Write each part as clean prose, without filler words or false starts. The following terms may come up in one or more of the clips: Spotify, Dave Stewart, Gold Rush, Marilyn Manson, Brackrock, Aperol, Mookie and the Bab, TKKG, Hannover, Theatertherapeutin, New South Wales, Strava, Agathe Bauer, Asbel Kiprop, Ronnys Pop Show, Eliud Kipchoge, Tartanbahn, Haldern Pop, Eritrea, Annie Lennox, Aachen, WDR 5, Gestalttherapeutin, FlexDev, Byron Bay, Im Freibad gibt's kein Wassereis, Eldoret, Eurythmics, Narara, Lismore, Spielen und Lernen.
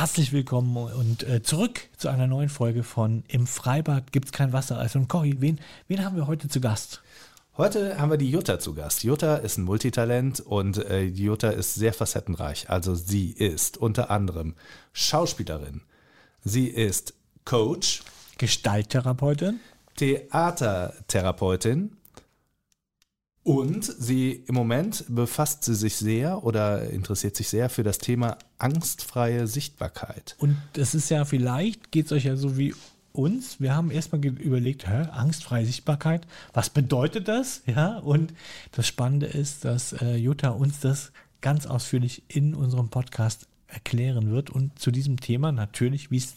Herzlich willkommen und zurück zu einer neuen Folge von Im Freibad gibt's kein Wassereis. Und Cory, wen haben wir heute zu Gast? Heute haben wir die Jutta zu Gast. Jutta ist ein Multitalent und die Jutta ist sehr facettenreich. Also sie ist unter anderem Schauspielerin, sie ist Coach, Gestalttherapeutin, Theatertherapeutin und sie im Moment befasst sie sich sehr oder interessiert sich sehr für das Thema angstfreie Sichtbarkeit. Und das ist ja, vielleicht geht es euch ja so wie uns. Wir haben erstmal überlegt, angstfreie Sichtbarkeit, was bedeutet das? Ja, und das Spannende ist, dass Jutta uns das ganz ausführlich in unserem Podcast erklären wird und zu diesem Thema natürlich, wie es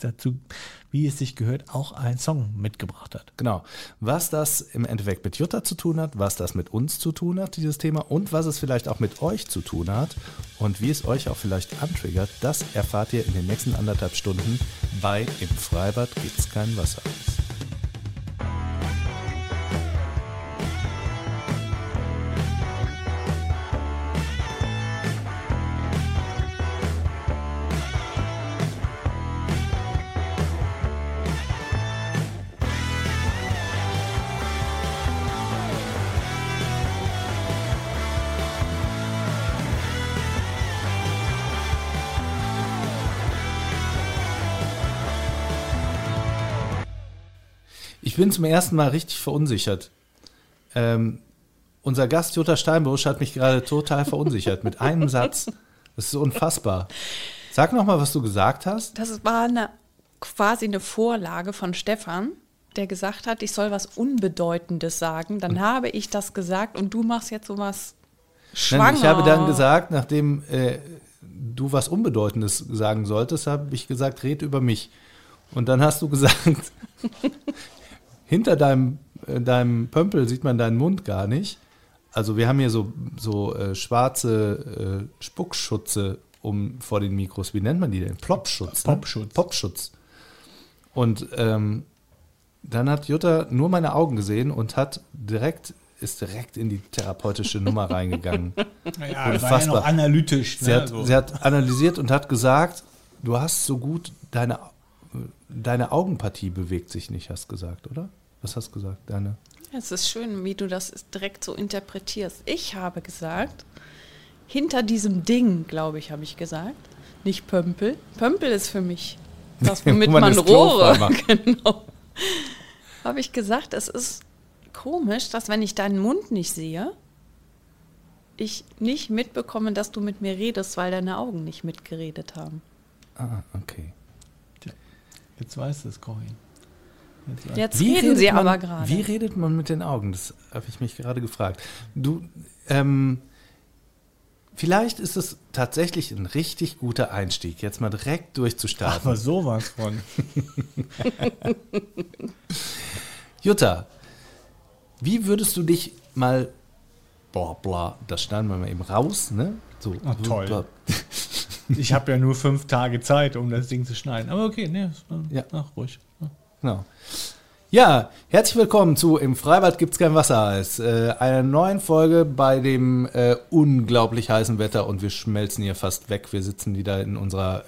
sich gehört, auch einen Song mitgebracht hat. Genau. Was das im Endeffekt mit Jutta zu tun hat, was das mit uns zu tun hat, dieses Thema, und was es vielleicht auch mit euch zu tun hat und wie es euch auch vielleicht antriggert, das erfahrt ihr in den nächsten 1,5 Stunden bei Im Freibad gibt's kein Wassereis. Ich bin zum ersten Mal richtig verunsichert. Unser Gast Jutta Steinbusch hat mich gerade total verunsichert mit einem Satz. Das ist unfassbar. Sag nochmal, was du gesagt hast. Das war quasi eine Vorlage von Stefan, der gesagt hat, ich soll was Unbedeutendes sagen. Dann habe ich das gesagt und du machst jetzt sowas schwanger. Nein, ich habe dann gesagt, nachdem du was Unbedeutendes sagen solltest, habe ich gesagt, red über mich. Und dann hast du gesagt... Hinter deinem Pömpel sieht man deinen Mund gar nicht. Also wir haben hier so schwarze Spuckschutze vor den Mikros. Wie nennt man die denn? Plopschutz. Popschutz. Ne? Popschutz. Und dann hat Jutta nur meine Augen gesehen und ist direkt in die therapeutische Nummer reingegangen. Ja, das war ja noch analytisch. Ne? Sie hat analysiert und hat gesagt, du hast so gut Deine Augenpartie bewegt sich nicht, hast gesagt, oder? Was hast du gesagt? Es ist schön, wie du das direkt so interpretierst. Ich habe gesagt, hinter diesem Ding, glaube ich, habe ich gesagt, nicht Pömpel. Pömpel ist für mich das, womit man Rohre macht. Genau. Habe ich gesagt, es ist komisch, dass wenn ich deinen Mund nicht sehe, ich nicht mitbekomme, dass du mit mir redest, weil deine Augen nicht mitgeredet haben. Ah, okay. Jetzt weiß es, Corinne. Jetzt reden sie aber gerade. Wie redet man mit den Augen? Das habe ich mich gerade gefragt. Du, vielleicht ist es tatsächlich ein richtig guter Einstieg, jetzt mal direkt durchzustarten. Aber sowas von. Jutta, wie würdest du dich mal, das schneiden wir mal eben raus, ne? So, ach, toll. Bla. Ich habe ja nur 5 Tage Zeit, um das Ding zu schneiden. Aber okay, ne, ja. Ruhig. Ja. Genau. Ja, herzlich willkommen zu Im Freibad gibt's kein Wassereis. Einer neuen Folge bei dem unglaublich heißen Wetter und wir schmelzen hier fast weg. Wir sitzen wieder in unserer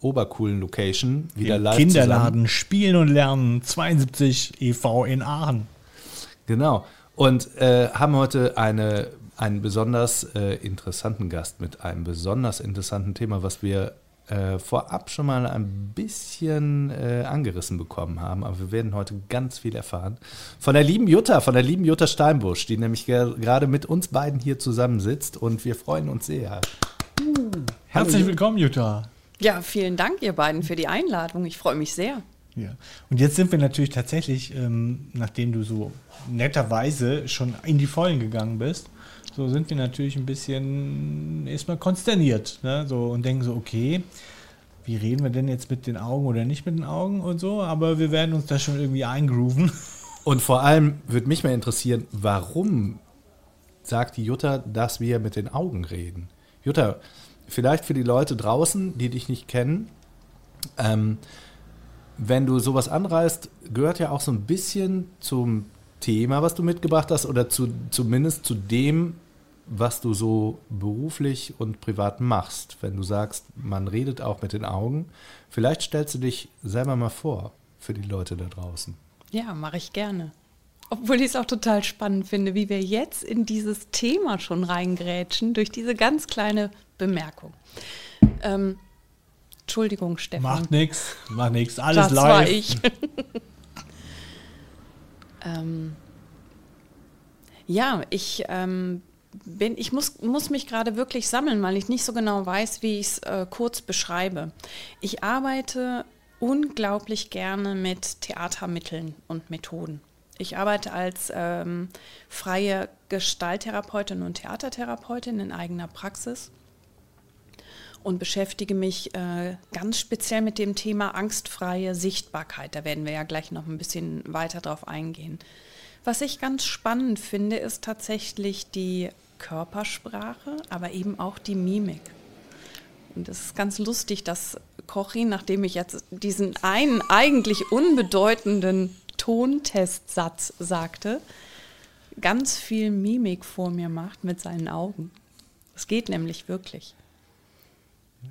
obercoolen Location. Wieder live Kinderladen zusammen. Spielen und Lernen 72 e.V. in Aachen. Genau. Und haben heute einen besonders interessanten Gast mit einem besonders interessanten Thema, was wir vorab schon mal ein bisschen angerissen bekommen haben. Aber wir werden heute ganz viel erfahren. Von der lieben Jutta Steinbusch, die nämlich gerade mit uns beiden hier zusammensitzt. Und wir freuen uns sehr. Herzlich willkommen, Jutta. Ja, vielen Dank, ihr beiden, für die Einladung. Ich freue mich sehr. Ja. Und jetzt sind wir natürlich tatsächlich, nachdem du so netterweise schon in die Vollen gegangen bist, so sind wir natürlich ein bisschen erstmal konsterniert, ne? So, und denken so, okay, wie reden wir denn jetzt mit den Augen oder nicht mit den Augen und so, aber wir werden uns da schon irgendwie eingrooven. Und vor allem würde mich mal interessieren, warum sagt die Jutta, dass wir mit den Augen reden? Jutta, vielleicht für die Leute draußen, die dich nicht kennen, wenn du sowas anreißt, gehört ja auch so ein bisschen zum Thema, was du mitgebracht hast, oder zumindest zu dem, was du so beruflich und privat machst. Wenn du sagst, man redet auch mit den Augen, vielleicht stellst du dich selber mal vor für die Leute da draußen. Ja, mache ich gerne. Obwohl ich es auch total spannend finde, wie wir jetzt in dieses Thema schon reingrätschen, durch diese ganz kleine Bemerkung. Entschuldigung, Stefan. Macht nichts, alles das live. Das war ich. Ja, ich muss mich gerade wirklich sammeln, weil ich nicht so genau weiß, wie ich es kurz beschreibe. Ich arbeite unglaublich gerne mit Theatermitteln und Methoden. Ich arbeite als freie Gestalttherapeutin und Theatertherapeutin in eigener Praxis und beschäftige mich ganz speziell mit dem Thema angstfreie Sichtbarkeit. Da werden wir ja gleich noch ein bisschen weiter drauf eingehen. Was ich ganz spannend finde, ist tatsächlich die Körpersprache, aber eben auch die Mimik. Und es ist ganz lustig, dass Cochin, nachdem ich jetzt diesen einen eigentlich unbedeutenden Tontestsatz sagte, ganz viel Mimik vor mir macht mit seinen Augen. Das geht nämlich wirklich.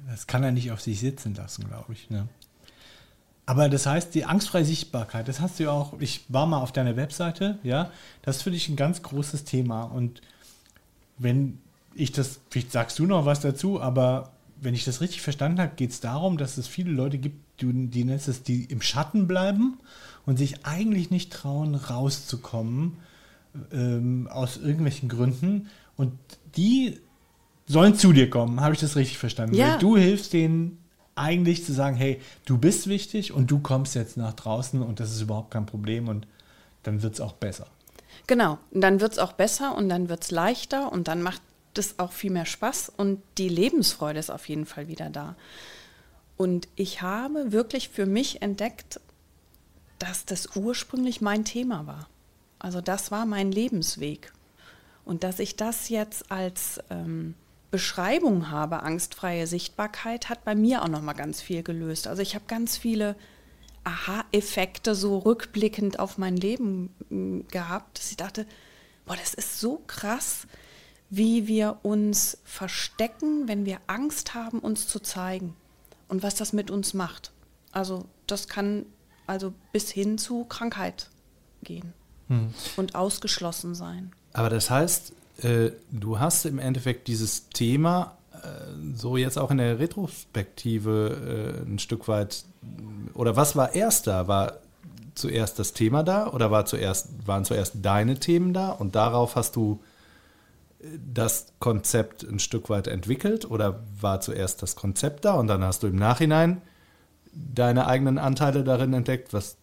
Das kann er nicht auf sich sitzen lassen, glaube ich, ne? Aber das heißt, die angstfreie Sichtbarkeit, das hast du ja auch, ich war mal auf deiner Webseite, ja, das ist für dich ein ganz großes Thema. Und wenn ich das, vielleicht sagst du noch was dazu, aber wenn ich das richtig verstanden habe, geht es darum, dass es viele Leute gibt, die nennst es, die im Schatten bleiben und sich eigentlich nicht trauen, rauszukommen, aus irgendwelchen Gründen. Und die sollen zu dir kommen, habe ich das richtig verstanden? Ja. Weil du hilfst denen, eigentlich zu sagen, hey, du bist wichtig und du kommst jetzt nach draußen und das ist überhaupt kein Problem und dann wird es auch besser. Genau, dann wird es auch besser und dann wird es leichter und dann macht es auch viel mehr Spaß und die Lebensfreude ist auf jeden Fall wieder da. Und ich habe wirklich für mich entdeckt, dass das ursprünglich mein Thema war. Also das war mein Lebensweg. Und dass ich das jetzt als Beschreibung habe, angstfreie Sichtbarkeit, hat bei mir auch nochmal ganz viel gelöst. Also ich habe ganz viele Aha-Effekte so rückblickend auf mein Leben gehabt, dass ich dachte, boah, das ist so krass, wie wir uns verstecken, wenn wir Angst haben, uns zu zeigen und was das mit uns macht. Also das kann also bis hin zu Krankheit gehen und ausgeschlossen sein. Aber das heißt, du hast im Endeffekt dieses Thema so jetzt auch in der Retrospektive ein Stück weit, oder was war erst da? War zuerst das Thema da oder waren zuerst deine Themen da und darauf hast du das Konzept ein Stück weit entwickelt oder war zuerst das Konzept da und dann hast du im Nachhinein deine eigenen Anteile darin entdeckt, was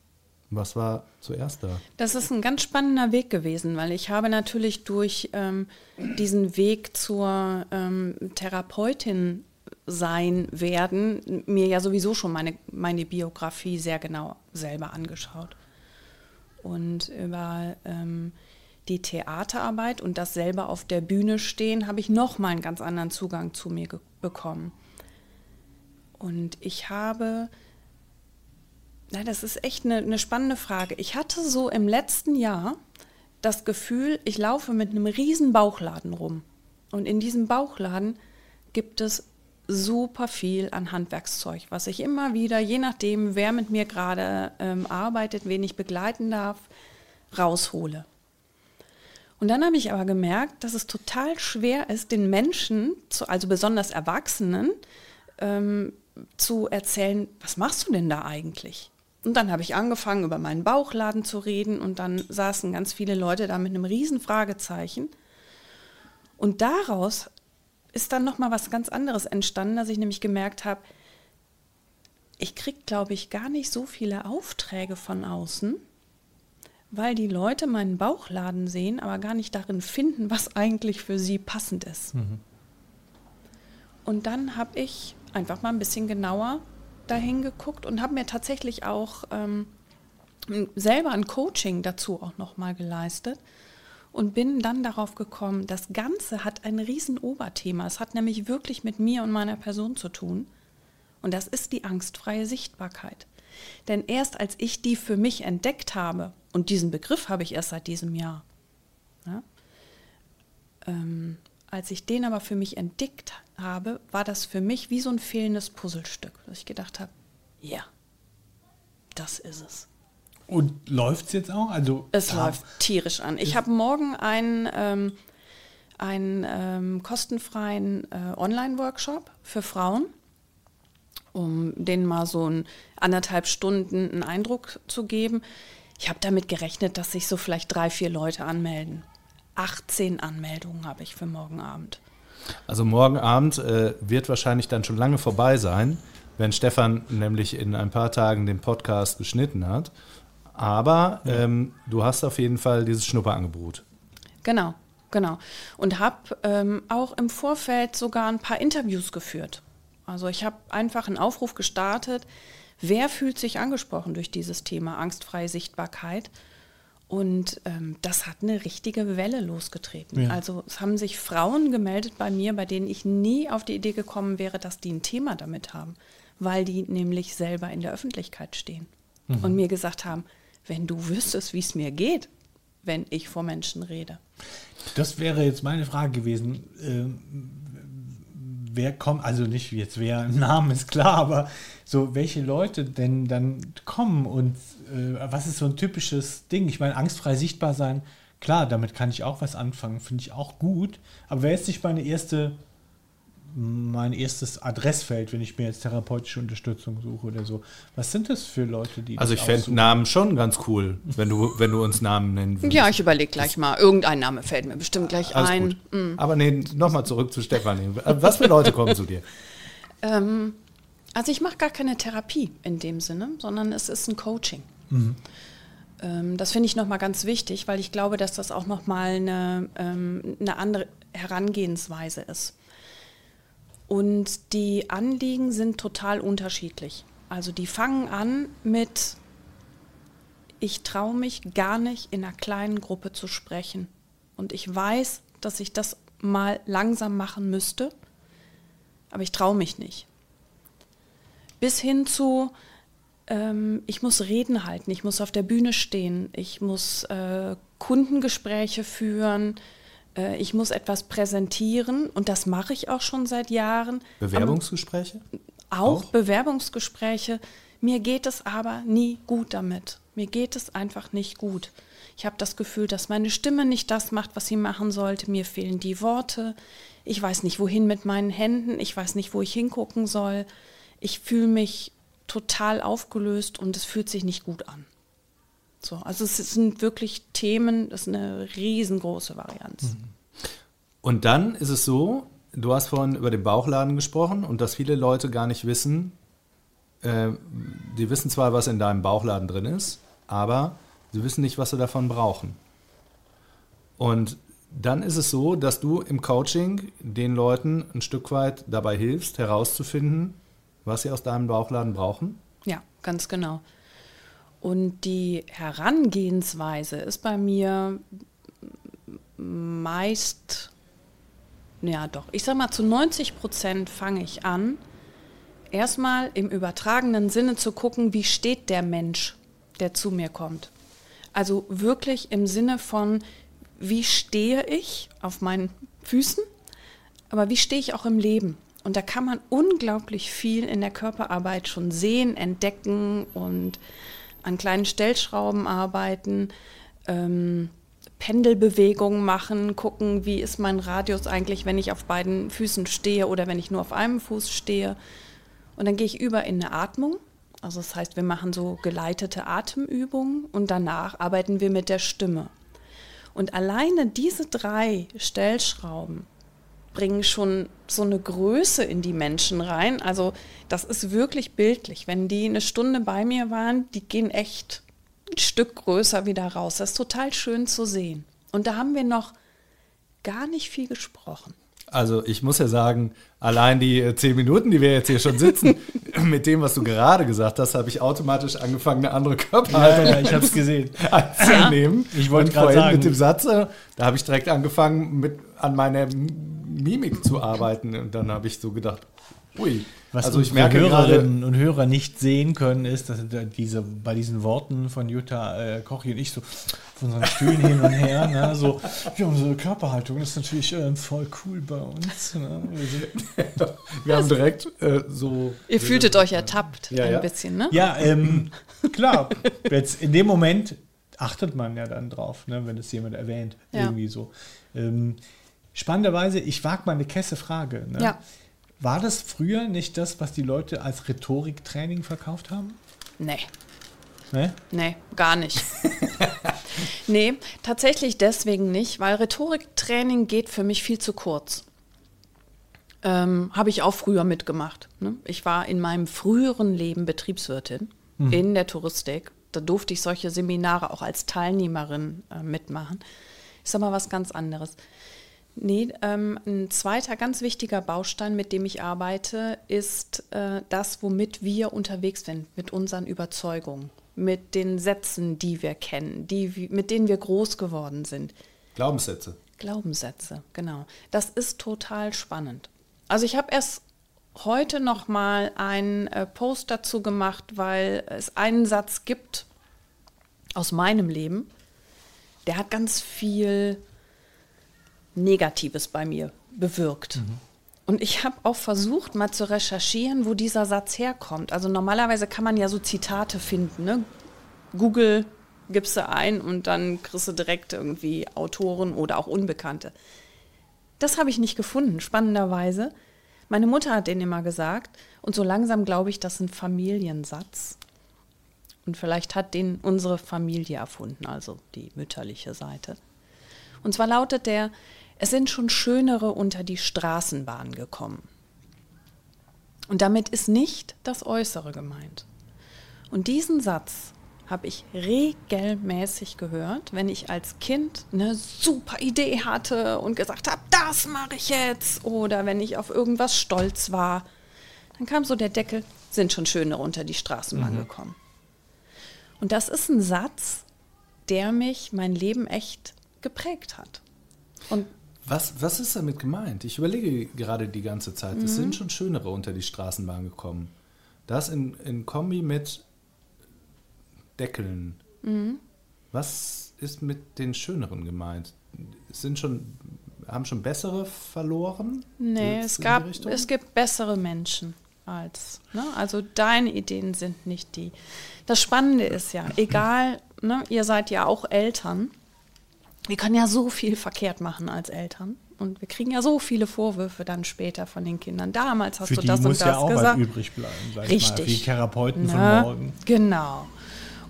war zuerst da? Das ist ein ganz spannender Weg gewesen, weil ich habe natürlich durch diesen Weg zur Therapeutin sein werden, mir ja sowieso schon meine Biografie sehr genau selber angeschaut. Und über die Theaterarbeit und das selber auf der Bühne stehen, habe ich nochmal einen ganz anderen Zugang zu mir bekommen. Und ich habe... Na, das ist echt eine spannende Frage. Ich hatte so im letzten Jahr das Gefühl, ich laufe mit einem riesen Bauchladen rum. Und in diesem Bauchladen gibt es super viel an Handwerkszeug, was ich immer wieder, je nachdem, wer mit mir gerade arbeitet, wen ich begleiten darf, raushole. Und dann habe ich aber gemerkt, dass es total schwer ist, den Menschen, also besonders Erwachsenen, zu erzählen, was machst du denn da eigentlich? Und dann habe ich angefangen, über meinen Bauchladen zu reden und dann saßen ganz viele Leute da mit einem riesen Fragezeichen. Und daraus ist dann nochmal was ganz anderes entstanden, dass ich nämlich gemerkt habe, ich kriege, glaube ich, gar nicht so viele Aufträge von außen, weil die Leute meinen Bauchladen sehen, aber gar nicht darin finden, was eigentlich für sie passend ist. Mhm. Und dann habe ich einfach mal ein bisschen genauer dahin geguckt und habe mir tatsächlich auch selber ein Coaching dazu auch nochmal geleistet und bin dann darauf gekommen, das Ganze hat ein riesen Oberthema. Es hat nämlich wirklich mit mir und meiner Person zu tun und das ist die angstfreie Sichtbarkeit. Denn erst als ich die für mich entdeckt habe, und diesen Begriff habe ich erst seit diesem Jahr, ja, Als ich den aber für mich entdeckt habe, war das für mich wie so ein fehlendes Puzzlestück, dass ich gedacht habe, ja, das ist es. Und läuft es jetzt auch? Also es läuft tierisch an. Ich habe morgen einen kostenfreien Online-Workshop für Frauen, um denen mal so ein 1,5 Stunden einen Eindruck zu geben. Ich habe damit gerechnet, dass sich so vielleicht 3, 4 Leute anmelden. 18 Anmeldungen habe ich für morgen Abend. Also morgen Abend wird wahrscheinlich dann schon lange vorbei sein, wenn Stefan nämlich in ein paar Tagen den Podcast geschnitten hat. Aber du hast auf jeden Fall dieses Schnupperangebot. Genau, genau. Und habe auch im Vorfeld sogar ein paar Interviews geführt. Also ich habe einfach einen Aufruf gestartet, wer fühlt sich angesprochen durch dieses Thema angstfreie Sichtbarkeit? Und das hat eine richtige Welle losgetreten. Ja. Also es haben sich Frauen gemeldet bei mir, bei denen ich nie auf die Idee gekommen wäre, dass die ein Thema damit haben, weil die nämlich selber in der Öffentlichkeit stehen und mir gesagt haben, wenn du wüsstest, wie es mir geht, wenn ich vor Menschen rede. Das wäre jetzt meine Frage gewesen. Wer kommt, also nicht jetzt wer, Name ist klar, aber so welche Leute denn dann kommen und was ist so ein typisches Ding? Ich meine, angstfrei sichtbar sein, klar, damit kann ich auch was anfangen, finde ich auch gut, aber wäre jetzt nicht mein erstes Adressfeld, wenn ich mir jetzt therapeutische Unterstützung suche oder so. Was sind das für Leute, die Also ich fände Namen schon ganz cool, wenn du uns Namen nennen willst. Ja, ich überlege gleich mal. Irgendein Name fällt mir bestimmt gleich ein. Aber nee, nochmal zurück zu Stefanie. Was für Leute kommen zu dir? Also ich mache gar keine Therapie in dem Sinne, sondern es ist ein Coaching. Das finde ich nochmal ganz wichtig, weil ich glaube, dass das auch nochmal eine andere Herangehensweise ist. Und die Anliegen sind total unterschiedlich. Also die fangen an mit, ich traue mich gar nicht, in einer kleinen Gruppe zu sprechen. Und ich weiß, dass ich das mal langsam machen müsste, aber ich traue mich nicht. Bis hin zu, ich muss Reden halten, ich muss auf der Bühne stehen, ich muss Kundengespräche führen, ich muss etwas präsentieren und das mache ich auch schon seit Jahren. Bewerbungsgespräche? Auch Bewerbungsgespräche. Mir geht es aber nie gut damit. Mir geht es einfach nicht gut. Ich habe das Gefühl, dass meine Stimme nicht das macht, was sie machen sollte. Mir fehlen die Worte. Ich weiß nicht, wohin mit meinen Händen. Ich weiß nicht, wo ich hingucken soll. Ich fühle mich total aufgelöst und es fühlt sich nicht gut an. So, also es sind wirklich Themen, das ist eine riesengroße Varianz. Und dann ist es so, du hast vorhin über den Bauchladen gesprochen und dass viele Leute gar nicht wissen, die wissen zwar, was in deinem Bauchladen drin ist, aber sie wissen nicht, was sie davon brauchen. Und dann ist es so, dass du im Coaching den Leuten ein Stück weit dabei hilfst, herauszufinden, was sie aus deinem Bauchladen brauchen? Ja, ganz genau. Und die Herangehensweise ist bei mir meist, ja doch, ich sag mal zu 90% fange ich an, erstmal im übertragenen Sinne zu gucken, wie steht der Mensch, der zu mir kommt. Also wirklich im Sinne von, wie stehe ich auf meinen Füßen, aber wie stehe ich auch im Leben? Und da kann man unglaublich viel in der Körperarbeit schon sehen, entdecken und an kleinen Stellschrauben arbeiten, Pendelbewegungen machen, gucken, wie ist mein Radius eigentlich, wenn ich auf beiden Füßen stehe oder wenn ich nur auf einem Fuß stehe. Und dann gehe ich über in eine Atmung. Also das heißt, wir machen so geleitete Atemübungen und danach arbeiten wir mit der Stimme. Und alleine diese 3 Stellschrauben bringen schon so eine Größe in die Menschen rein. Also das ist wirklich bildlich. Wenn die eine Stunde bei mir waren, die gehen echt ein Stück größer wieder raus. Das ist total schön zu sehen. Und da haben wir noch gar nicht viel gesprochen. Also ich muss ja sagen, allein die 10 Minuten, die wir jetzt hier schon sitzen, mit dem, was du gerade gesagt hast, habe ich automatisch angefangen, eine andere Körperhaltung ja, ich habe es gesehen. Anzunehmen. Ja. Ich wollte gerade sagen. Mit dem Satz, da habe ich direkt angefangen, an meiner Mimik zu arbeiten. Und dann habe ich so gedacht, Ui. Was also ich merke Hörerinnen und Hörer nicht sehen können, ist, dass bei diesen Worten von Jutta Kochi und ich so von unseren Stühlen hin und her, ne, so, ja, unsere Körperhaltung ist natürlich voll cool bei uns. Ne? Wir haben direkt so... Ihr fühltet euch ertappt ein bisschen, ne? Ja, klar. Jetzt in dem Moment achtet man ja dann drauf, ne, wenn es jemand erwähnt. Ja. Irgendwie so. Spannenderweise, ich wage mal eine kesse Frage. Ne? Ja. War das früher nicht das, was die Leute als Rhetoriktraining verkauft haben? Nee. Nee? Nee, gar nicht. Nee, tatsächlich deswegen nicht, weil Rhetoriktraining geht für mich viel zu kurz. Habe ich auch früher mitgemacht. Ne? Ich war in meinem früheren Leben Betriebswirtin in der Touristik. Da durfte ich solche Seminare auch als Teilnehmerin mitmachen. Ist aber was ganz anderes. Nee, ein zweiter ganz wichtiger Baustein, mit dem ich arbeite, ist das, womit wir unterwegs sind, mit unseren Überzeugungen, mit den Sätzen, die wir kennen, mit denen wir groß geworden sind. Glaubenssätze. Glaubenssätze, genau. Das ist total spannend. Also ich habe erst heute noch mal einen Post dazu gemacht, weil es einen Satz gibt aus meinem Leben, der hat ganz viel Negatives bei mir bewirkt. Mhm. Und ich habe auch versucht, mal zu recherchieren, wo dieser Satz herkommt. Also normalerweise kann man ja so Zitate finden. Ne? Google gibst du ein und dann kriegst du direkt irgendwie Autoren oder auch Unbekannte. Das habe ich nicht gefunden, spannenderweise. Meine Mutter hat den immer gesagt. Und so langsam glaube ich, das ist ein Familiensatz. Und vielleicht hat den unsere Familie erfunden, also die mütterliche Seite. Und zwar lautet der: Es sind schon Schönere unter die Straßenbahn gekommen. Und damit ist nicht das Äußere gemeint. Und diesen Satz habe ich regelmäßig gehört, wenn ich als Kind eine super Idee hatte und gesagt habe, das mache ich jetzt. Oder wenn ich auf irgendwas stolz war. Dann kam so der Deckel, sind schon Schönere unter die Straßenbahn gekommen. Und das ist ein Satz, der mich mein Leben echt geprägt hat. Und was ist damit gemeint? Ich überlege gerade die ganze Zeit. Es sind schon Schönere unter die Straßenbahn gekommen. Das in Kombi mit Deckeln. Mhm. Was ist mit den Schöneren gemeint? Haben schon Bessere verloren? Nee, es gibt bessere Menschen als. Ne? Also deine Ideen sind nicht die. Das Spannende ist ja, egal, ne, ihr seid ja auch Eltern. Wir können ja so viel verkehrt machen als Eltern. Und wir kriegen ja so viele Vorwürfe dann später von den Kindern. Damals hast du das und das gesagt. Für die muss ja auch was übrig bleiben. Richtig. Die Therapeuten von morgen. Genau.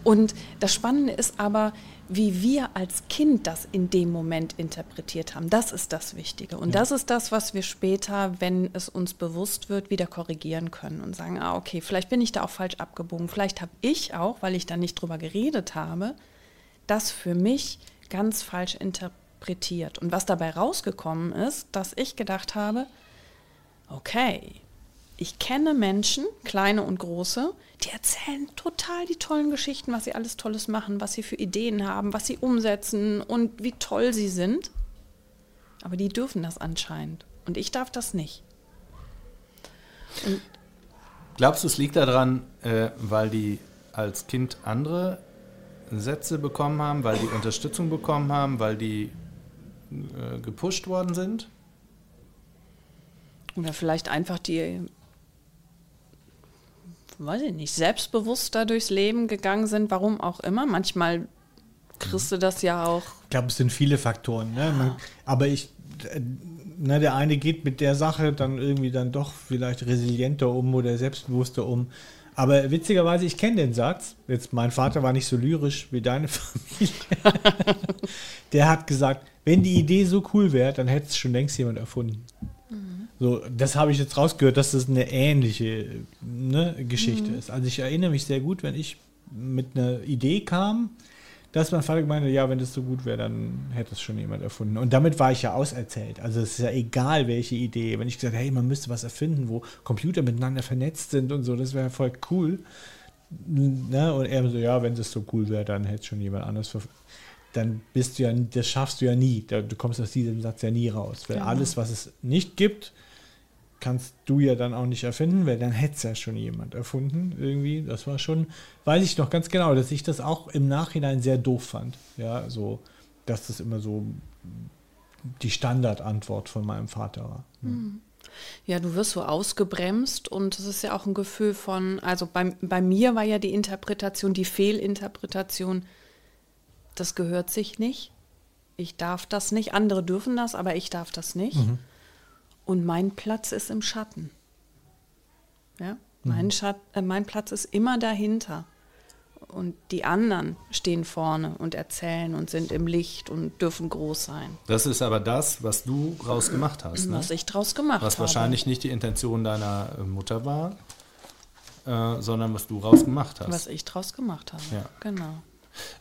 Und das Spannende ist aber, wie wir als Kind das in dem Moment interpretiert haben. Das ist das Wichtige. Und das ist das, was wir später, wenn es uns bewusst wird, wieder korrigieren können und sagen, ah, okay, vielleicht bin ich da auch falsch abgebogen. Vielleicht habe ich auch, weil ich da nicht drüber geredet habe, das für mich ganz falsch interpretiert. Und was dabei rausgekommen ist, dass ich gedacht habe, okay, ich kenne Menschen, kleine und große, die erzählen total die tollen Geschichten, was sie alles Tolles machen, was sie für Ideen haben, was sie umsetzen und wie toll sie sind. Aber die dürfen das anscheinend. Und ich darf das nicht. Und glaubst du, es liegt daran, weil die als Kind andere Sätze bekommen haben, weil die Unterstützung bekommen haben, weil die gepusht worden sind? Oder vielleicht einfach die, weiß ich nicht, selbstbewusster durchs Leben gegangen sind, warum auch immer. Manchmal kriegst du das ja auch. Ich glaube, es sind viele Faktoren. Ne? Ja. Der eine geht mit der Sache dann irgendwie dann doch vielleicht resilienter um oder selbstbewusster um. Aber witzigerweise, ich kenne den Satz. Jetzt, mein Vater war nicht so lyrisch wie deine Familie. Der hat gesagt, wenn die Idee so cool wäre, dann hätte es schon längst jemand erfunden. Mhm. So, das habe ich jetzt rausgehört, dass das eine ähnliche Geschichte ist. Also ich erinnere mich sehr gut, wenn ich mit einer Idee kam, dass mein Vater gemeint hat, ja, wenn das so gut wäre, dann hätte es schon jemand erfunden. Und damit war ich ja auserzählt. Also es ist ja egal, welche Idee. Wenn ich gesagt habe, hey, man müsste was erfinden, wo Computer miteinander vernetzt sind und so, das wäre voll cool. Ne? Und er so, ja, wenn das so cool wäre, dann hätte es schon jemand anders verfunden. Dann bist du ja, das schaffst du ja nie. Du kommst aus diesem Satz ja nie raus. Weil alles, was es nicht gibt, kannst du ja dann auch nicht erfinden, weil dann hätte es ja schon jemand erfunden irgendwie. Das war schon, weiß ich noch ganz genau, dass ich das auch im Nachhinein sehr doof fand. Ja, so, dass das immer so die Standardantwort von meinem Vater war. Mhm. Ja, du wirst so ausgebremst und es ist ja auch ein Gefühl von, also bei mir war ja die Interpretation, die Fehlinterpretation, das gehört sich nicht. Ich darf das nicht, andere dürfen das, aber ich darf das nicht. Mhm. Und mein Platz ist im Schatten. Ja? Mein Platz ist immer dahinter. Und die anderen stehen vorne und erzählen und sind im Licht und dürfen groß sein. Das ist aber das, was du draus gemacht hast. Ne? Was ich draus gemacht habe. Was wahrscheinlich nicht die Intention deiner Mutter war, sondern was du draus gemacht hast. Was ich draus gemacht habe, ja. Genau.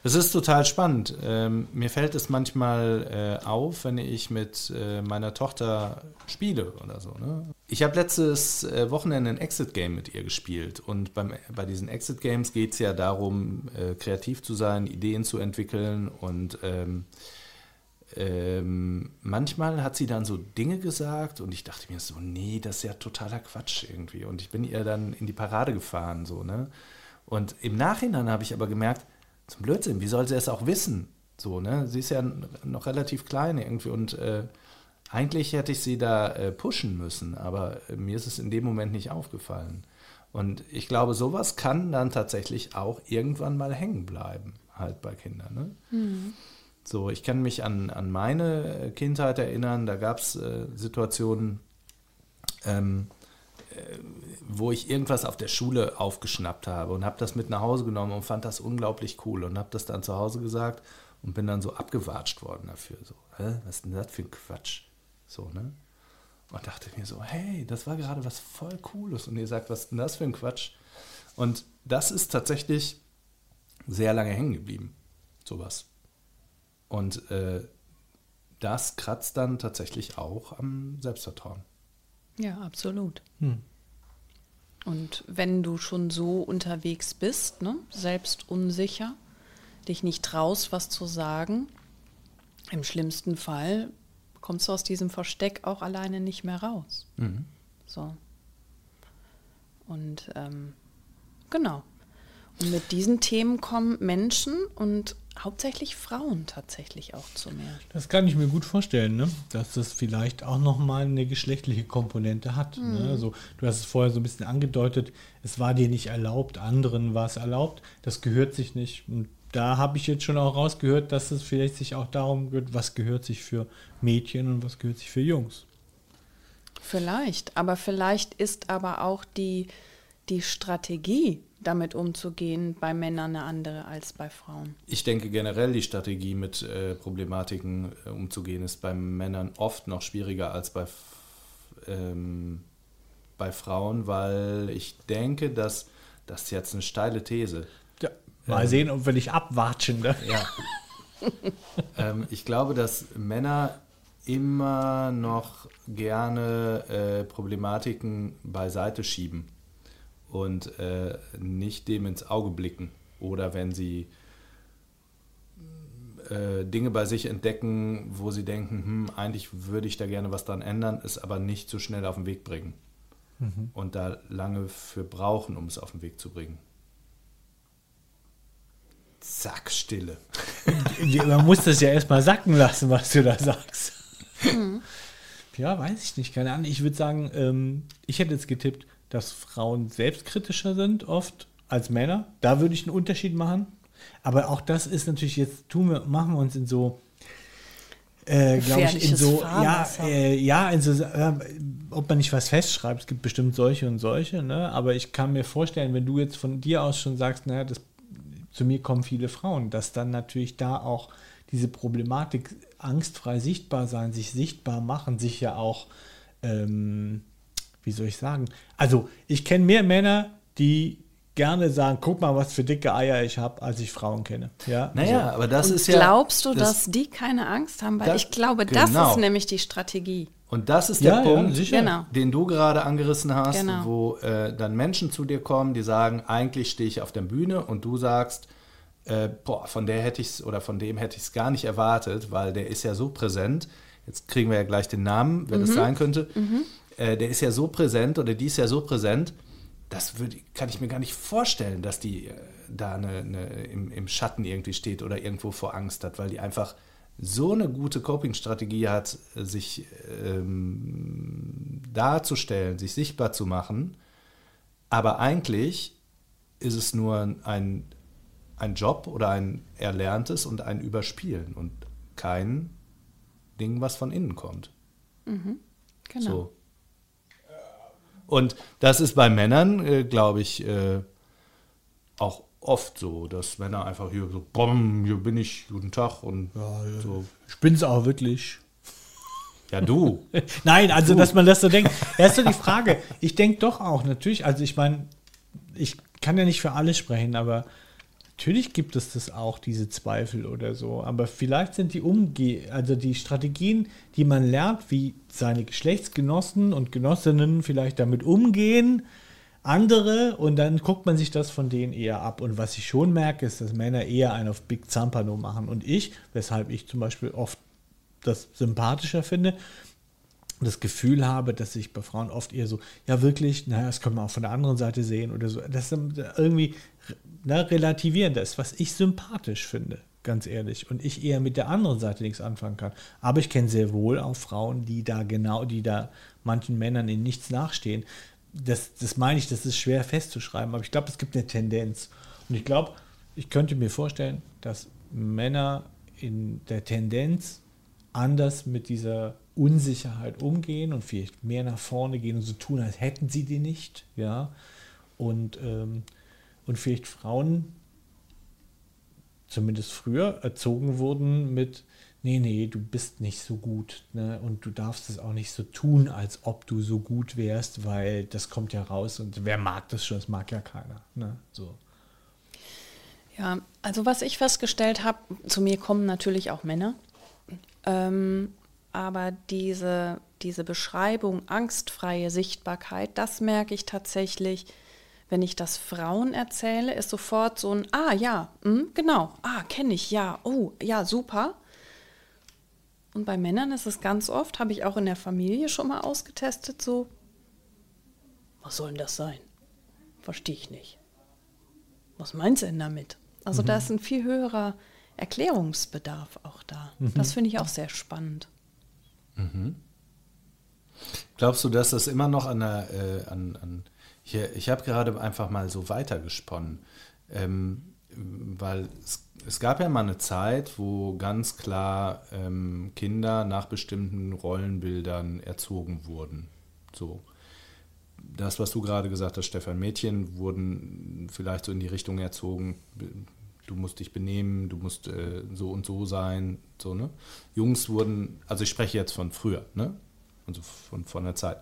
Es ist total spannend. Mir fällt es manchmal auf, wenn ich mit meiner Tochter spiele oder so. Ne? Ich habe letztes Wochenende ein Exit-Game mit ihr gespielt. Und bei diesen Exit-Games geht es ja darum, kreativ zu sein, Ideen zu entwickeln. Und manchmal hat sie dann so Dinge gesagt und ich dachte mir so, nee, das ist ja totaler Quatsch irgendwie. Und ich bin ihr dann in die Parade gefahren. So, ne? Und im Nachhinein habe ich aber gemerkt, zum Blödsinn, wie soll sie es auch wissen? So, ne? Sie ist ja noch relativ klein irgendwie und eigentlich hätte ich sie da pushen müssen, aber mir ist es in dem Moment nicht aufgefallen. Und ich glaube, sowas kann dann tatsächlich auch irgendwann mal hängen bleiben, halt bei Kindern. Ne? Mhm. So, ich kann mich an meine Kindheit erinnern, da gab es Situationen, wo ich irgendwas auf der Schule aufgeschnappt habe und habe das mit nach Hause genommen und fand das unglaublich cool und habe das dann zu Hause gesagt und bin dann so abgewatscht worden dafür. So, was ist denn das für ein Quatsch? So, ne? Und dachte mir so, hey, das war gerade was voll Cooles und ihr sagt, was ist denn das für ein Quatsch? Und das ist tatsächlich sehr lange hängen geblieben, sowas. Und das kratzt dann tatsächlich auch am Selbstvertrauen. Ja, absolut. Hm. Und wenn du schon so unterwegs bist, ne, selbst unsicher, dich nicht traust, was zu sagen, im schlimmsten Fall kommst du aus diesem Versteck auch alleine nicht mehr raus. Mhm. So. Und genau. Und mit diesen Themen kommen Menschen und hauptsächlich Frauen tatsächlich auch zu mir. Das kann ich mir gut vorstellen, ne? Dass das vielleicht auch nochmal eine geschlechtliche Komponente hat. Mhm. Ne? Also, du hast es vorher so ein bisschen angedeutet, es war dir nicht erlaubt, anderen war es erlaubt, das gehört sich nicht. Und da habe ich jetzt schon auch rausgehört, dass es vielleicht sich auch darum geht, was gehört sich für Mädchen und was gehört sich für Jungs. Vielleicht, aber vielleicht ist aber auch die Strategie, damit umzugehen, bei Männern eine andere als bei Frauen. Ich denke generell, die Strategie mit Problematiken umzugehen, ist bei Männern oft noch schwieriger als bei Frauen, weil ich denke, dass das ist jetzt eine steile These. Ja, mal sehen, ob wir nicht abwatschen. Ne? Ja. Ich glaube, dass Männer immer noch gerne Problematiken beiseite schieben. Und nicht dem ins Auge blicken. Oder wenn sie Dinge bei sich entdecken, wo sie denken, eigentlich würde ich da gerne was dran ändern, es aber nicht so schnell auf den Weg bringen. Mhm. Und da lange für brauchen, um es auf den Weg zu bringen. Zack, Stille. Man muss das ja erstmal sacken lassen, was du da sagst. Mhm. Ja, weiß ich nicht, keine Ahnung. Ich würde sagen, ich hätte jetzt getippt, dass Frauen selbstkritischer sind oft als Männer. Da würde ich einen Unterschied machen. Aber auch das ist natürlich, jetzt machen wir uns in so, glaube ich, in so, ob man nicht was festschreibt. Es gibt bestimmt solche und solche. Ne? Aber ich kann mir vorstellen, wenn du jetzt von dir aus schon sagst, naja, zu mir kommen viele Frauen, dass dann natürlich da auch diese Problematik angstfrei sichtbar sein, sich sichtbar machen, sich ja auch wie soll ich sagen? Also, ich kenne mehr Männer, die gerne sagen, guck mal, was für dicke Eier ich habe, als ich Frauen kenne. Ja? Naja, so. Aber das und ist ja... Glaubst du, dass die keine Angst haben? Weil ich glaube, das ist nämlich die Strategie. Und das ist der Punkt, den du gerade angerissen hast, wo dann Menschen zu dir kommen, die sagen, eigentlich stehe ich auf der Bühne und du sagst, von der hätte ich es oder von dem hätte ich es gar nicht erwartet, weil der ist ja so präsent. Jetzt kriegen wir ja gleich den Namen, wer das sein könnte. der ist ja so präsent oder die ist ja so präsent, das kann ich mir gar nicht vorstellen, dass die da im Schatten irgendwie steht oder irgendwo vor Angst hat, weil die einfach so eine gute Coping-Strategie hat, sich darzustellen, sich sichtbar zu machen. Aber eigentlich ist es nur ein Job oder ein Erlerntes und ein Überspielen und kein Ding, was von innen kommt. Mhm, genau. So. Und das ist bei Männern, glaube ich, auch oft so, dass Männer einfach hier so, bomm, hier bin ich, guten Tag und ja. So. Ich bin's auch wirklich. Ja, du. Nein, also, du. Dass man das so denkt, das ist so die Frage. Ich denke doch auch, natürlich, also ich meine, ich kann ja nicht für alle sprechen, aber natürlich gibt es das auch, diese Zweifel oder so, aber vielleicht sind die die Strategien, die man lernt, wie seine Geschlechtsgenossen und Genossinnen vielleicht damit umgehen, andere, und dann guckt man sich das von denen eher ab. Und was ich schon merke, ist, dass Männer eher einen auf Big Zampano machen, und ich, weshalb ich zum Beispiel oft das sympathischer finde, das Gefühl habe, dass ich bei Frauen oft eher so, ja wirklich, naja, das können wir auch von der anderen Seite sehen oder so, das irgendwie relativieren, das, was ich sympathisch finde, ganz ehrlich, und ich eher mit der anderen Seite nichts anfangen kann. Aber ich kenne sehr wohl auch Frauen, die da manchen Männern in nichts nachstehen. Das meine ich, das ist schwer festzuschreiben, aber ich glaube, es gibt eine Tendenz. Und ich glaube, ich könnte mir vorstellen, dass Männer in der Tendenz anders mit dieser Unsicherheit umgehen und vielleicht mehr nach vorne gehen und so tun, als hätten sie die nicht, ja, und vielleicht Frauen zumindest früher erzogen wurden mit, nee, du bist nicht so gut, ne, und du darfst es auch nicht so tun, als ob du so gut wärst, weil das kommt ja raus und wer mag das schon, das mag ja keiner, ne, so. Ja, also was ich festgestellt habe, zu mir kommen natürlich auch Männer, aber diese Beschreibung, angstfreie Sichtbarkeit, das merke ich tatsächlich, wenn ich das Frauen erzähle, ist sofort so ein, ah ja, genau, ah, kenne ich, ja, oh, ja, super. Und bei Männern ist es ganz oft, habe ich auch in der Familie schon mal ausgetestet, so, was soll denn das sein? Verstehe ich nicht. Was meinst du denn damit? Also da ist ein viel höherer Erklärungsbedarf auch da. Das finde ich auch sehr spannend. Mhm. Glaubst du, dass das immer noch ich habe gerade einfach mal so weitergesponnen, weil es gab ja mal eine Zeit, wo ganz klar Kinder nach bestimmten Rollenbildern erzogen wurden. So. Das, was du gerade gesagt hast, Stefan, Mädchen wurden vielleicht so in die Richtung erzogen, du musst dich benehmen, du musst so und so sein, so, ne? Jungs wurden, also ich spreche jetzt von früher, ne? Also von der Zeit.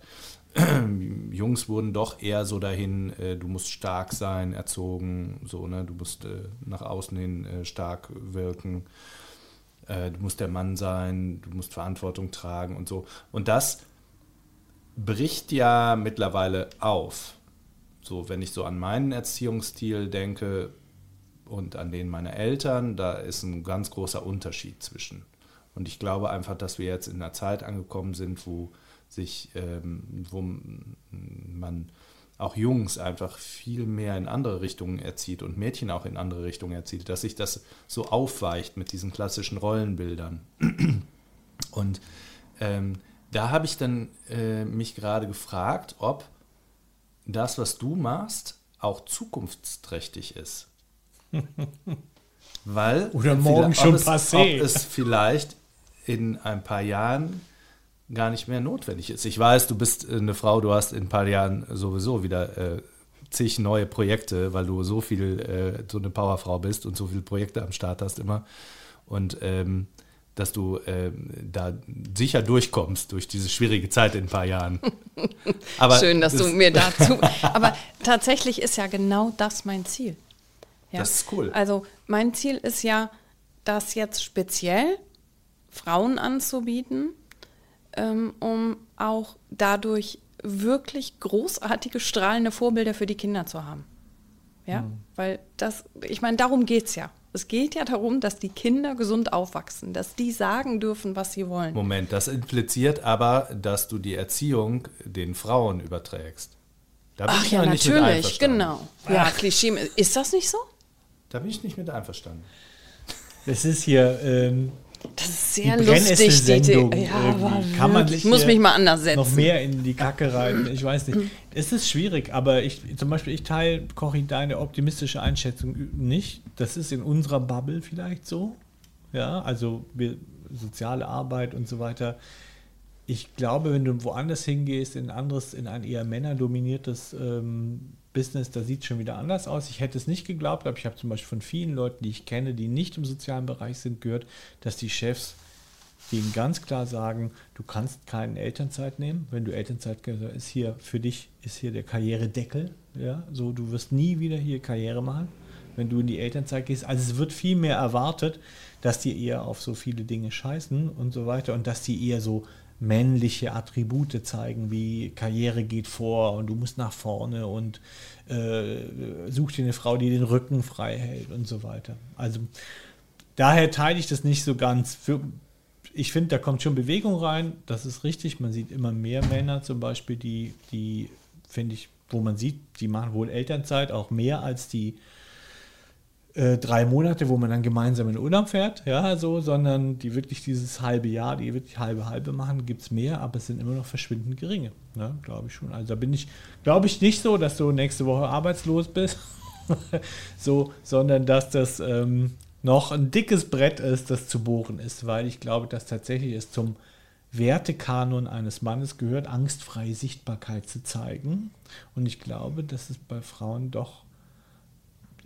Jungs wurden doch eher so dahin, du musst stark sein, erzogen, so, ne? Du musst nach außen hin stark wirken, du musst der Mann sein, du musst Verantwortung tragen und so. Und das bricht ja mittlerweile auf. So, wenn ich so an meinen Erziehungsstil denke, und an denen meiner Eltern, da ist ein ganz großer Unterschied zwischen. Und ich glaube einfach, dass wir jetzt in einer Zeit angekommen sind, wo sich, wo man auch Jungs einfach viel mehr in andere Richtungen erzieht und Mädchen auch in andere Richtungen erzieht, dass sich das so aufweicht mit diesen klassischen Rollenbildern. Und da habe ich dann mich gerade gefragt, ob das, was du machst, auch zukunftsträchtig ist. Weil oder morgen schon passé. Ob es vielleicht in ein paar Jahren gar nicht mehr notwendig ist. Ich weiß, du bist eine Frau, du hast in ein paar Jahren sowieso wieder zig neue Projekte, weil du so viel, so eine Powerfrau bist und so viele Projekte am Start hast immer. Und dass du da sicher durchkommst durch diese schwierige Zeit in ein paar Jahren. Aber schön, dass du mir dazu... Aber tatsächlich ist ja genau das mein Ziel. Ja. Das ist cool. Also mein Ziel ist ja, das jetzt speziell Frauen anzubieten, um auch dadurch wirklich großartige, strahlende Vorbilder für die Kinder zu haben. Ja, weil das, ich meine, darum geht es ja. Es geht ja darum, dass die Kinder gesund aufwachsen, dass die sagen dürfen, was sie wollen. Moment, das impliziert aber, dass du die Erziehung den Frauen überträgst. Da bin Ach ich ja, nicht natürlich, mit genau. Ja, Klischee. Ist das nicht so? Da bin ich nicht mit einverstanden. Das ist hier... das ist sehr die lustig. Ich muss mich mal anders setzen. Noch mehr in die Kacke rein. Ich weiß nicht. Es ist schwierig, aber ich teile, Cory, deine optimistische Einschätzung nicht. Das ist in unserer Bubble vielleicht so. Ja, also soziale Arbeit und so weiter. Ich glaube, wenn du woanders hingehst, in ein eher männerdominiertes Business, da sieht es schon wieder anders aus. Ich hätte es nicht geglaubt, aber ich habe zum Beispiel von vielen Leuten, die ich kenne, die nicht im sozialen Bereich sind, gehört, dass die Chefs denen ganz klar sagen, du kannst keine Elternzeit nehmen. Wenn du Elternzeit gehst, ist hier für dich ist hier der Karrieredeckel. Ja? So, du wirst nie wieder hier Karriere machen, wenn du in die Elternzeit gehst. Also es wird viel mehr erwartet, dass die eher auf so viele Dinge scheißen und so weiter und dass die eher so männliche Attribute zeigen, wie Karriere geht vor und du musst nach vorne und such dir eine Frau, die den Rücken frei hält und so weiter. Also daher teile ich das nicht so ganz. Ich finde, da kommt schon Bewegung rein, das ist richtig. Man sieht immer mehr Männer zum Beispiel, die finde ich, wo man sieht, die machen wohl Elternzeit, auch mehr als die 3 Monate, wo man dann gemeinsam in Urlaub fährt, ja, so, sondern die wirklich dieses halbe Jahr, die wirklich halbe machen, gibt es mehr, aber es sind immer noch verschwindend geringe, ne, glaube ich schon. Also da bin ich, glaube ich, nicht so, dass du nächste Woche arbeitslos bist, so, sondern dass das noch ein dickes Brett ist, das zu bohren ist, weil ich glaube, dass tatsächlich es zum Wertekanon eines Mannes gehört, angstfreie Sichtbarkeit zu zeigen, und ich glaube, dass es bei Frauen doch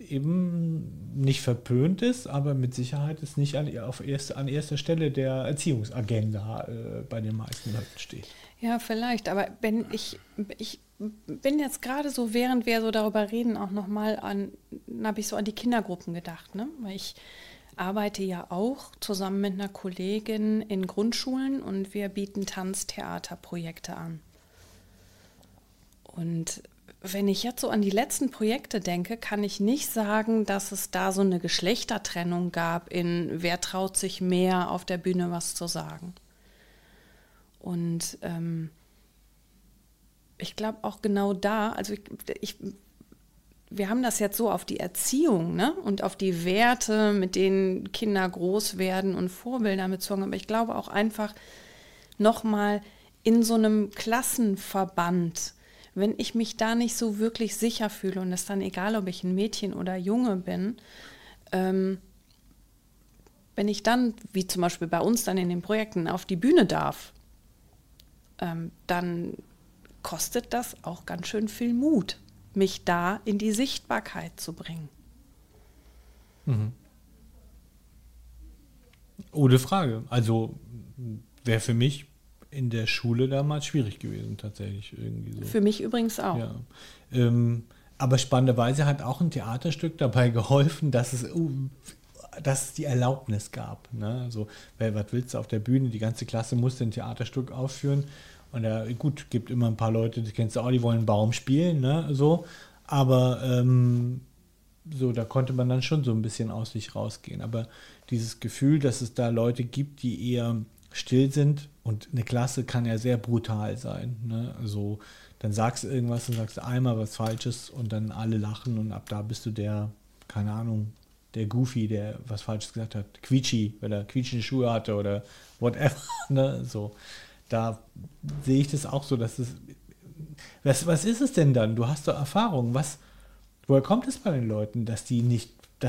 eben nicht verpönt ist, aber mit Sicherheit ist nicht an erster Stelle der Erziehungsagenda bei den meisten Leuten steht. Ja, vielleicht, aber wenn ich bin jetzt gerade so, während wir so darüber reden, auch nochmal habe ich so an die Kindergruppen gedacht, ne? Weil ich arbeite ja auch zusammen mit einer Kollegin in Grundschulen und wir bieten Tanztheaterprojekte an. Und wenn ich jetzt so an die letzten Projekte denke, kann ich nicht sagen, dass es da so eine Geschlechtertrennung gab in wer traut sich mehr auf der Bühne was zu sagen. Und ich glaube auch genau da, also wir haben das jetzt so auf die Erziehung, ne, und auf die Werte, mit denen Kinder groß werden und Vorbilder bezogen, aber ich glaube auch einfach nochmal in so einem Klassenverband, wenn ich mich da nicht so wirklich sicher fühle und es dann egal, ob ich ein Mädchen oder Junge bin, wenn ich dann, wie zum Beispiel bei uns dann in den Projekten, auf die Bühne darf, dann kostet das auch ganz schön viel Mut, mich da in die Sichtbarkeit zu bringen. Mhm. Ohne Frage. Also wäre für mich in der Schule damals schwierig gewesen, tatsächlich irgendwie so. Für mich übrigens auch. Ja. Aber spannenderweise hat auch ein Theaterstück dabei geholfen, dass es die Erlaubnis gab. Ne? Also, was willst du auf der Bühne? Die ganze Klasse musste ein Theaterstück aufführen. Und gut, gibt immer ein paar Leute, die kennst du auch, die wollen einen Baum spielen, ne? So. Aber so, da konnte man dann schon so ein bisschen aus sich rausgehen. Aber dieses Gefühl, dass es da Leute gibt, die eher still sind, und eine Klasse kann ja sehr brutal sein. Ne? Also, dann sagst du irgendwas und sagst einmal was Falsches und dann alle lachen und ab da bist du der, keine Ahnung, der Goofy, der was Falsches gesagt hat. Quietschi, weil er quietschende Schuhe hatte oder whatever. Ne? So, da sehe ich das auch so, dass es... Was ist es denn dann? Du hast doch Erfahrung. Woher kommt es bei den Leuten, dass die nicht... die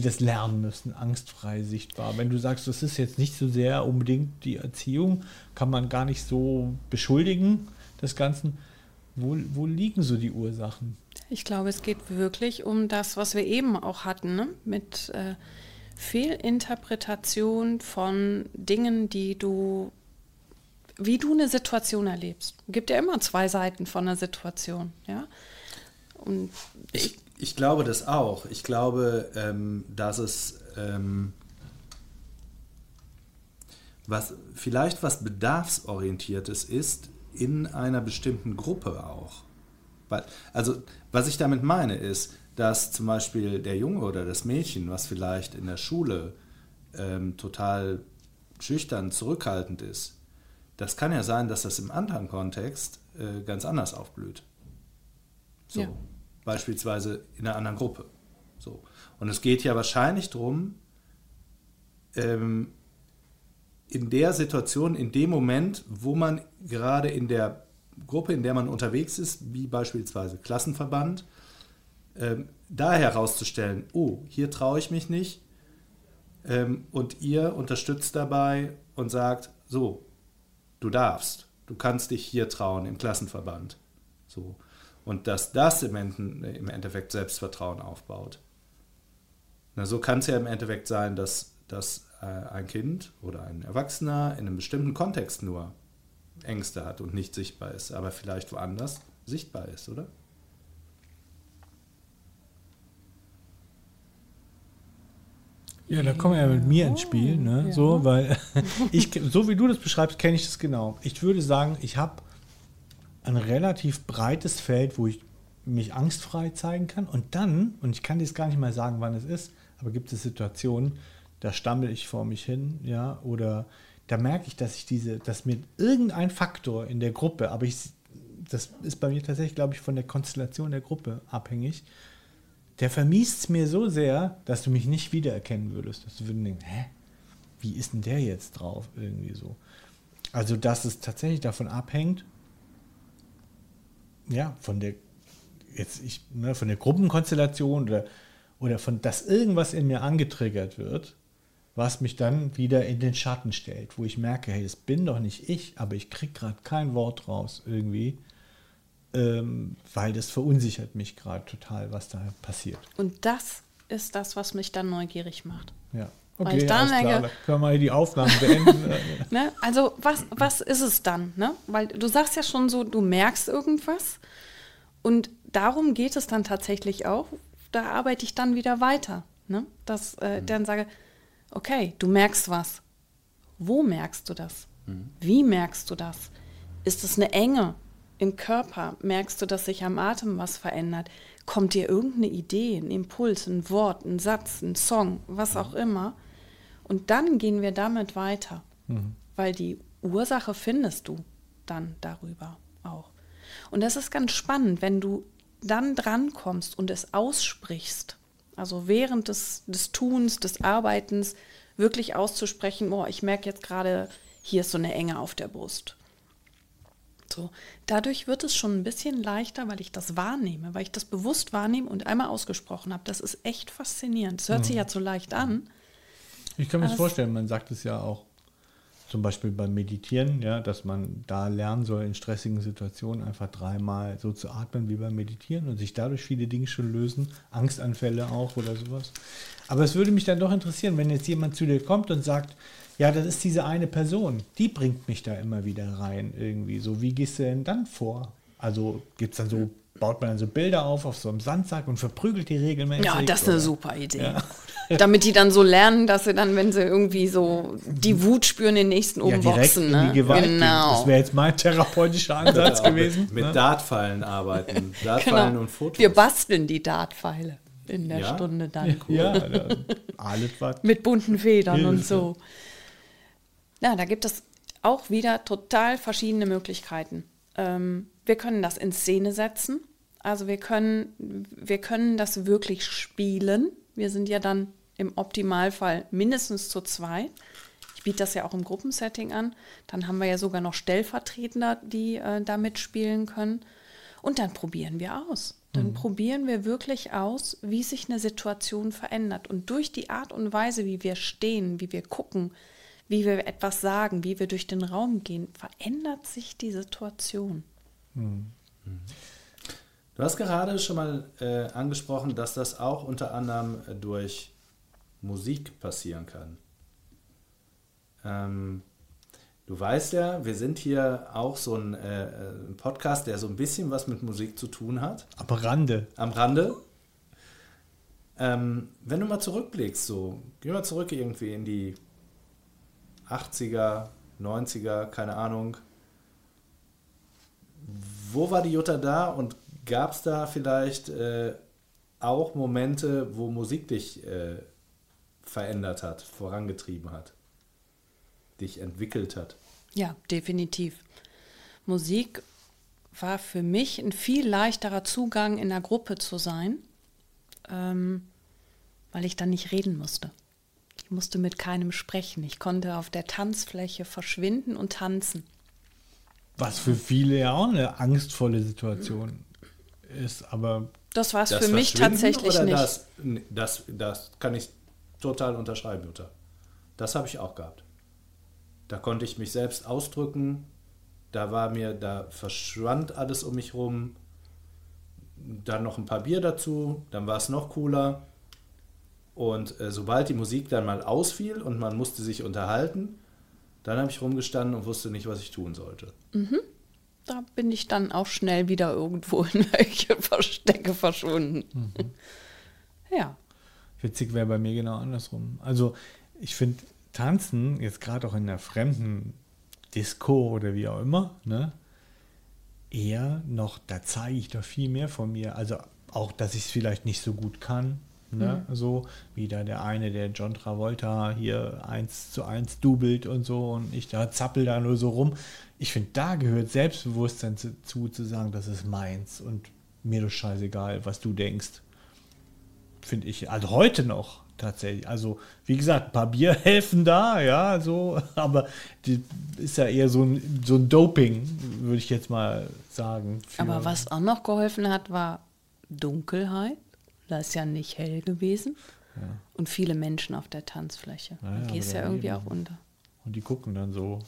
das lernen müssen, angstfrei sichtbar. Wenn du sagst, das ist jetzt nicht so sehr unbedingt die Erziehung, kann man gar nicht so beschuldigen, das Ganze. Wo liegen so die Ursachen? Ich glaube, es geht wirklich um das, was wir eben auch hatten, ne? Mit Fehlinterpretation von Dingen, wie du eine Situation erlebst. Es gibt ja immer 2 Seiten von einer Situation. Ja? Und ich glaube das auch. Ich glaube, dass es vielleicht was Bedarfsorientiertes ist in einer bestimmten Gruppe auch. Also was ich damit meine ist, dass zum Beispiel der Junge oder das Mädchen, was vielleicht in der Schule total schüchtern, zurückhaltend ist, das kann ja sein, dass das im anderen Kontext ganz anders aufblüht. So. Ja. Beispielsweise in einer anderen Gruppe. So. Und es geht ja wahrscheinlich darum, in der Situation, in dem Moment, wo man gerade in der Gruppe, in der man unterwegs ist, wie beispielsweise Klassenverband, da herauszustellen, oh, hier traue ich mich nicht, und ihr unterstützt dabei und sagt, so, du darfst, du kannst dich hier trauen im Klassenverband. So. Und dass das im Endeffekt Selbstvertrauen aufbaut. Na, so kann es ja im Endeffekt sein, dass ein Kind oder ein Erwachsener in einem bestimmten Kontext nur Ängste hat und nicht sichtbar ist, aber vielleicht woanders sichtbar ist, oder? Ja, da kommen wir ja mit mir ins Spiel, ne? Ja. So, weil so wie du das beschreibst, kenne ich das genau. Ich würde sagen, ich habe ein relativ breites Feld, wo ich mich angstfrei zeigen kann. Und dann, und ich kann dir jetzt gar nicht mal sagen, wann es ist, aber gibt es Situationen, da stammel ich vor mich hin, ja, oder da merke ich, dass mir irgendein Faktor in der Gruppe, aber das ist bei mir tatsächlich, glaube ich, von der Konstellation der Gruppe abhängig, der vermiest es mir so sehr, dass du mich nicht wiedererkennen würdest. Dass du würdest denken, hä, wie ist denn der jetzt drauf? Irgendwie so. Also, dass es tatsächlich davon abhängt, ja, von der Gruppenkonstellation oder von, dass irgendwas in mir angetriggert wird, was mich dann wieder in den Schatten stellt, wo ich merke, hey, das bin doch nicht ich, aber ich kriege gerade kein Wort raus irgendwie, weil das verunsichert mich gerade total, was da passiert. Und das ist das, was mich dann neugierig macht. Ja, okay, ich dann denke, können wir die Aufnahmen beenden. Ne? Also was ist es dann? Ne? Weil du sagst ja schon so, du merkst irgendwas und darum geht es dann tatsächlich auch, da arbeite ich dann wieder weiter. Ne? Dass dann sage, okay, du merkst was. Wo merkst du das? Mhm. Wie merkst du das? Ist es eine Enge im Körper? Merkst du, dass sich am Atem was verändert? Kommt dir irgendeine Idee, ein Impuls, ein Wort, ein Satz, ein Song, was auch immer? Und dann gehen wir damit weiter, weil die Ursache findest du dann darüber auch. Und das ist ganz spannend, wenn du dann drankommst und es aussprichst, also während des Tuns, des Arbeitens, wirklich auszusprechen, oh, ich merke jetzt gerade, hier ist so eine Enge auf der Brust. So. Dadurch wird es schon ein bisschen leichter, weil ich das wahrnehme, weil ich das bewusst wahrnehme und einmal ausgesprochen habe. Das ist echt faszinierend. Das hört sich ja so leicht an. Ich kann mir das vorstellen, man sagt es ja auch zum Beispiel beim Meditieren, ja, dass man da lernen soll, in stressigen Situationen einfach 3-mal so zu atmen wie beim Meditieren und sich dadurch viele Dinge schon lösen, Angstanfälle auch oder sowas. Aber es würde mich dann doch interessieren, wenn jetzt jemand zu dir kommt und sagt, ja, das ist diese eine Person, die bringt mich da immer wieder rein irgendwie. So, wie gehst du denn dann vor? Also gibt's dann so, baut man dann so Bilder auf so einem Sandsack und verprügelt die regelmäßig? Ja, das ist eine super Idee. Ja. Damit die dann so lernen, dass sie dann, wenn sie irgendwie so die Wut spüren, den nächsten oben boxen. Ne? Die Gewalt. Genau. Das wäre jetzt mein therapeutischer Ansatz gewesen. Mit Dartpfeilen arbeiten. Dartpfeilen genau. Und Fotos. Wir basteln die Dartpfeile in der Stunde dann. Cool. Ja, alles was. Mit bunten Federn und so. Ja, da gibt es auch wieder total verschiedene Möglichkeiten. Wir können das in Szene setzen. Also wir können das wirklich spielen. Wir sind ja dann im Optimalfall mindestens zu 2. Ich biete das ja auch im Gruppensetting an. Dann haben wir ja sogar noch Stellvertretender, die da mitspielen können. Und dann probieren wir aus. Dann probieren wir wirklich aus, wie sich eine Situation verändert. Und durch die Art und Weise, wie wir stehen, wie wir gucken, wie wir etwas sagen, wie wir durch den Raum gehen, verändert sich die Situation. Du hast gerade schon mal angesprochen, dass das auch unter anderem durch Musik passieren kann. Du weißt ja, wir sind hier auch so ein Podcast, der so ein bisschen was mit Musik zu tun hat. Am Rande. Wenn du mal zurückblickst, so, geh mal zurück irgendwie in die 80er, 90er, keine Ahnung. Wo war die Jutta da und Gab es da vielleicht auch Momente, wo Musik dich verändert hat, vorangetrieben hat, dich entwickelt hat? Ja, definitiv. Musik war für mich ein viel leichterer Zugang, in der Gruppe zu sein, weil ich dann nicht reden musste. Ich musste mit keinem sprechen. Ich konnte auf der Tanzfläche verschwinden und tanzen. Was für viele ja auch eine angstvolle Situation ist, aber... Das war es für mich tatsächlich nicht. Das kann ich total unterschreiben, Jutta. Das habe ich auch gehabt. Da konnte ich mich selbst ausdrücken. Da verschwand alles um mich rum. Dann noch ein paar Bier dazu, dann war es noch cooler. Und sobald die Musik dann mal ausfiel und man musste sich unterhalten, dann habe ich rumgestanden und wusste nicht, was ich tun sollte. Mhm. Da bin ich dann auch schnell wieder irgendwo in welche Verstecke verschwunden. Mhm. Ja. Witzig wäre bei mir genau andersrum. Also ich finde Tanzen, jetzt gerade auch in der fremden Disco oder wie auch immer, ne, eher noch, da zeige ich doch viel mehr von mir. Also auch, dass ich es vielleicht nicht so gut kann. Ne? Mhm. So wie da der eine, der John Travolta hier 1:1 dubelt und so, und ich da zappel da nur so rum. Ich finde, da gehört Selbstbewusstsein zu sagen, das ist meins und mir doch scheißegal, was du denkst. Finde ich, also heute noch tatsächlich. Also wie gesagt, ein paar Bier helfen da, ja, so, aber die ist ja eher so ein Doping, würde ich jetzt mal sagen. Aber was auch noch geholfen hat, war Dunkelheit. Da ist ja nicht hell gewesen, ja, und viele Menschen auf der Tanzfläche. Ja, da gehst ja irgendwie auch unter. Und die gucken dann so.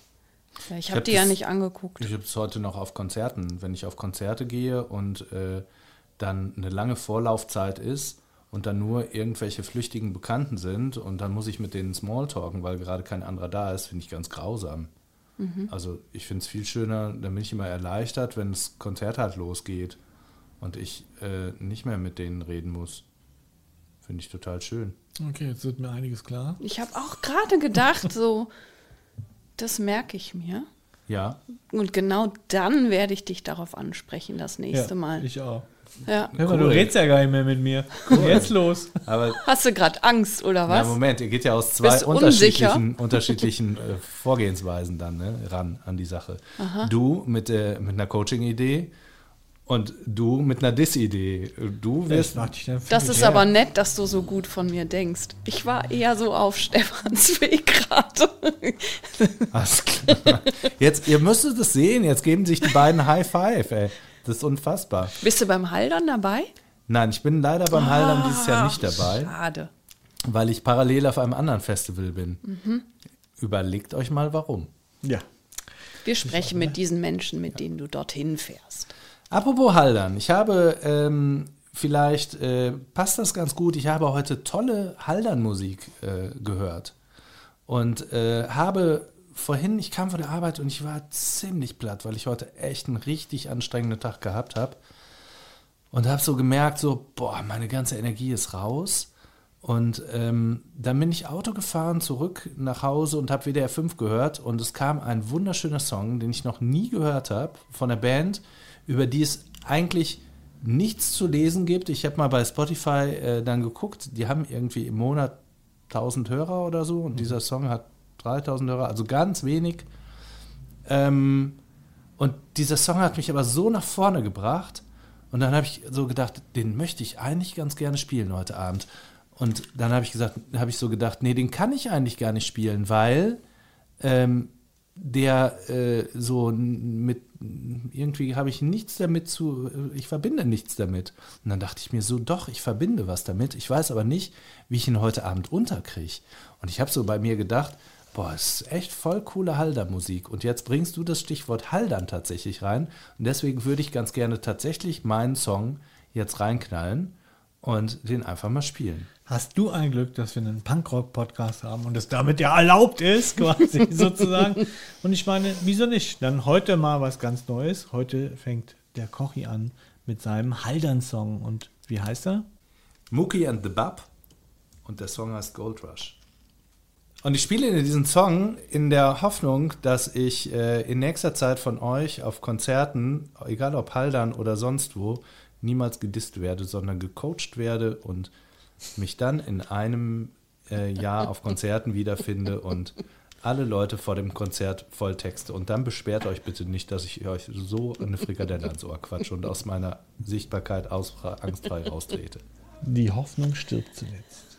Ja, ich habe die ja nicht angeguckt. Ich habe es heute noch auf Konzerten. Wenn ich auf Konzerte gehe und dann eine lange Vorlaufzeit ist und dann nur irgendwelche flüchtigen Bekannten sind und dann muss ich mit denen Smalltalken, weil gerade kein anderer da ist, finde ich ganz grausam. Mhm. Also ich finde es viel schöner, da bin ich immer erleichtert, wenn das Konzert halt losgeht. Und ich nicht mehr mit denen reden muss. Finde ich total schön. Okay, jetzt wird mir einiges klar. Ich habe auch gerade gedacht, so, das merke ich mir. Ja. Und genau dann werde ich dich darauf ansprechen, das nächste Mal. Ich auch. Ja. Cool. Du redest ja gar nicht mehr mit mir. Cool. Jetzt los. Aber hast du gerade Angst, oder was? Na, Moment, ihr geht ja aus zwei unterschiedlichen Vorgehensweisen dann, ne, ran an die Sache. Aha. Du mit einer Coaching-Idee. Und du mit einer Diss-Idee. Du wirst. Das ist aber nett, dass du so gut von mir denkst. Ich war eher so auf Stefans Weg gerade. Alles klar. Jetzt, ihr müsstet das sehen. Jetzt geben sich die beiden High Five, ey. Das ist unfassbar. Bist du beim Haldern dabei? Nein, ich bin leider beim Haldern dieses Jahr nicht dabei. Schade. Weil ich parallel auf einem anderen Festival bin. Mhm. Überlegt euch mal, warum. Ja. Wir sprechen mit diesen Menschen, mit denen du dorthin fährst. Apropos Haldern, ich habe, vielleicht passt das ganz gut, ich habe heute tolle Haldern-Musik gehört und habe vorhin, ich kam von der Arbeit und ich war ziemlich platt, weil ich heute echt einen richtig anstrengenden Tag gehabt habe und habe so gemerkt, so, boah, meine ganze Energie ist raus, und dann bin ich Auto gefahren, zurück nach Hause und habe WDR 5 gehört und es kam ein wunderschöner Song, den ich noch nie gehört habe, von der Band, über die es eigentlich nichts zu lesen gibt. Ich habe mal bei Spotify dann geguckt, die haben irgendwie im Monat 1000 Hörer oder so und dieser Song hat 3000 Hörer, also ganz wenig. Und dieser Song hat mich aber so nach vorne gebracht und dann habe ich so gedacht, den möchte ich eigentlich ganz gerne spielen heute Abend. Und dann habe ich so gedacht, nee, den kann ich eigentlich gar nicht spielen, weil der so mit, irgendwie habe ich nichts damit ich verbinde nichts damit. Und dann dachte ich mir so, doch, ich verbinde was damit. Ich weiß aber nicht, wie ich ihn heute Abend unterkriege. Und ich habe so bei mir gedacht, boah, es ist echt voll coole Haldern-Musik. Und jetzt bringst du das Stichwort Haldern tatsächlich rein. Und deswegen würde ich ganz gerne tatsächlich meinen Song jetzt reinknallen und den einfach mal spielen. Hast du ein Glück, dass wir einen Punkrock-Podcast haben und es damit ja erlaubt ist, quasi sozusagen. Und ich meine, wieso nicht? Dann heute mal was ganz Neues. Heute fängt der Kochi an mit seinem Haldern-Song. Und wie heißt er? Mookie and the Bab. Und der Song heißt Gold Rush. Und ich spiele diesen Song in der Hoffnung, dass ich in nächster Zeit von euch auf Konzerten, egal ob Haldern oder sonst wo, niemals gedisst werde, sondern gecoacht werde und mich dann in einem Jahr auf Konzerten wiederfinde und alle Leute vor dem Konzert volltexte. Und dann beschwert euch bitte nicht, dass ich euch so eine Frikadelle ans Ohr quatsche und aus meiner Sichtbarkeit angstfrei raustrete. Die Hoffnung stirbt zuletzt.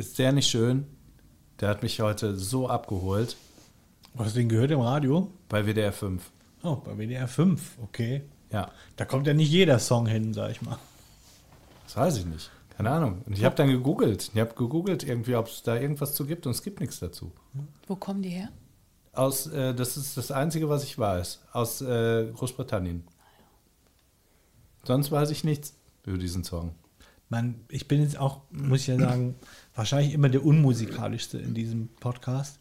Sehr nicht schön. Der hat mich heute so abgeholt. Hast du den gehört im Radio? Bei WDR 5. Oh, bei WDR 5, okay. Ja. Da kommt ja nicht jeder Song hin, sag ich mal. Das weiß ich nicht. Keine Ahnung. Und ich habe dann gegoogelt. Ich habe gegoogelt irgendwie, ob es da irgendwas zu gibt, und es gibt nichts dazu. Wo kommen die her? Aus, das ist das Einzige, was ich weiß. Aus Großbritannien. Sonst weiß ich nichts über diesen Song. Ich bin jetzt auch, muss ich ja sagen, wahrscheinlich immer der unmusikalischste in diesem Podcast.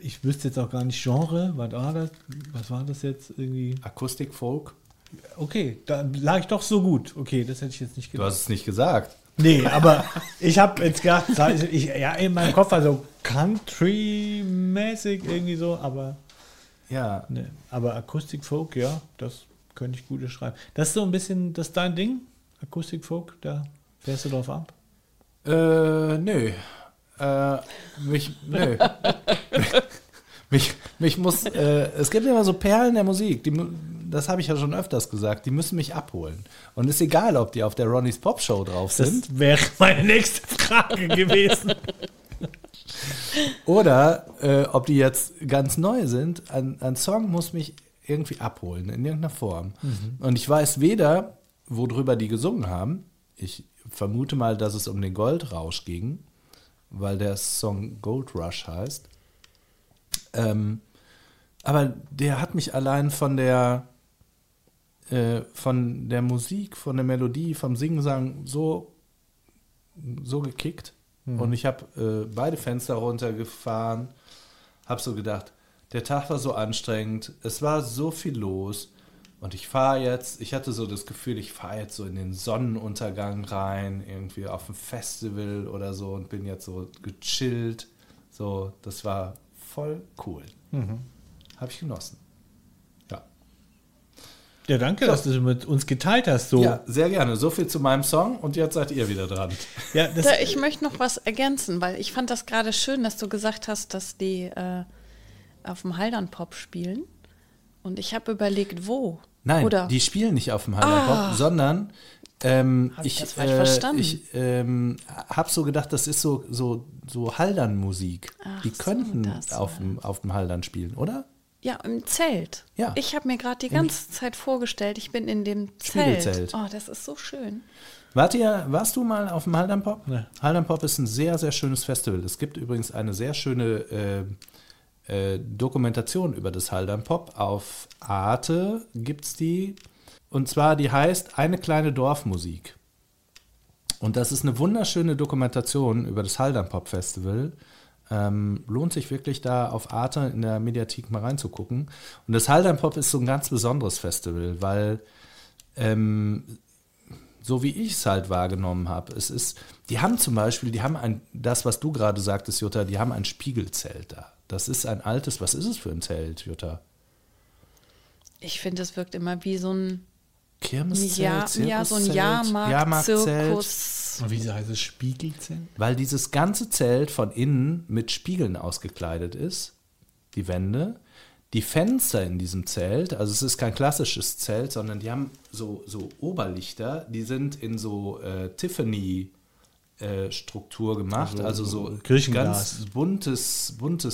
Ich wüsste jetzt auch gar nicht Genre. Was war das jetzt irgendwie? Akustik, Folk. Okay, da lag ich doch so gut. Okay, das hätte ich jetzt nicht gedacht. Du hast es nicht gesagt. Nee, aber ich habe jetzt gedacht, in meinem Kopf war so Country-mäßig irgendwie so, aber ja. Nee, aber Akustik-Folk, ja, das könnte ich gut beschreiben. Das ist so ein bisschen, das ist dein Ding? Akustik-Folk, da fährst du drauf ab? Nö. Nö. Mich muss, es gibt immer so Perlen der Musik, das habe ich ja schon öfters gesagt, die müssen mich abholen. Und ist egal, ob die auf der Ronnys Pop Show drauf sind. Das wäre meine nächste Frage gewesen. Oder ob die jetzt ganz neu sind, ein Song muss mich irgendwie abholen, in irgendeiner Form. Mhm. Und ich weiß weder, worüber die gesungen haben. Ich vermute mal, dass es um den Goldrausch ging, weil der Song Gold Rush heißt. Aber der hat mich allein von der Musik, von der Melodie, vom Singsang so gekickt. Mhm. Und ich habe beide Fenster runtergefahren, habe so gedacht, der Tag war so anstrengend, es war so viel los und ich hatte so das Gefühl, ich fahre jetzt so in den Sonnenuntergang rein, irgendwie auf ein Festival oder so und bin jetzt so gechillt. So, das war voll cool. Mhm. Habe ich genossen. Ja. Ja, danke, dass du mit uns geteilt hast. So. Ja, sehr gerne. So viel zu meinem Song und jetzt seid ihr wieder dran. Ja, ich möchte noch was ergänzen, weil ich fand das gerade schön, dass du gesagt hast, dass die auf dem Haldern Pop spielen und ich habe überlegt, wo. Nein, oder? Die spielen nicht auf dem Haldern Pop, sondern ich habe so gedacht, das ist so Haldern-Musik. Die könnten auf dem Haldern spielen, oder? Ja, im Zelt. Ja. Ich habe mir gerade die ganze Zeit vorgestellt, ich bin in dem Zelt. Oh, das ist so schön. Warst du mal auf dem Haldern Pop? Nee. Haldern Pop ist ein sehr, sehr schönes Festival. Es gibt übrigens eine sehr schöne Dokumentation über das Haldern Pop. Auf Arte gibt es die. Und zwar, die heißt Eine kleine Dorfmusik. Und das ist eine wunderschöne Dokumentation über das Haldern Pop Festival. Lohnt sich wirklich, da auf Arte in der Mediathek mal reinzugucken. Und das Haldern Pop ist so ein ganz besonderes Festival, weil so wie ich es halt wahrgenommen habe, es ist, das, was du gerade sagtest, Jutta, die haben ein Spiegelzelt da. Das ist ein altes, was ist es für ein Zelt, Jutta? Ich finde, es wirkt immer wie so ein Kirmeszelt, Jahrmarktzirkus. Und wie heißt es? Spiegelzelt? Weil dieses ganze Zelt von innen mit Spiegeln ausgekleidet ist, die Wände, die Fenster in diesem Zelt, also es ist kein klassisches Zelt, sondern die haben so Oberlichter, die sind in so Tiffany-Struktur gemacht, also so Kirchenglas. Ganz buntes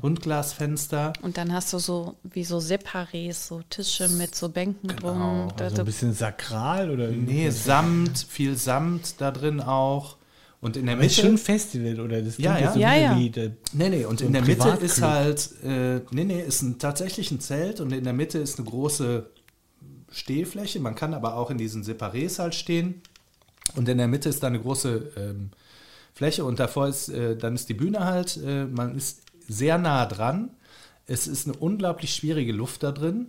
Buntglasfenster. Und dann hast du so wie so Separés, so Tische mit so Bänken drum. Also ein bisschen sakral oder? Nee, viel Samt da drin auch. Und in der Mitte ist schon ein Festival oder das klingt und in der Mitte ist halt tatsächlich ein Zelt und in der Mitte ist eine große Stehfläche. Man kann aber auch in diesen Separés halt stehen. Und in der Mitte ist da eine große Fläche und davor ist, dann ist die Bühne halt, man ist sehr nah dran. Es ist eine unglaublich schwierige Luft da drin,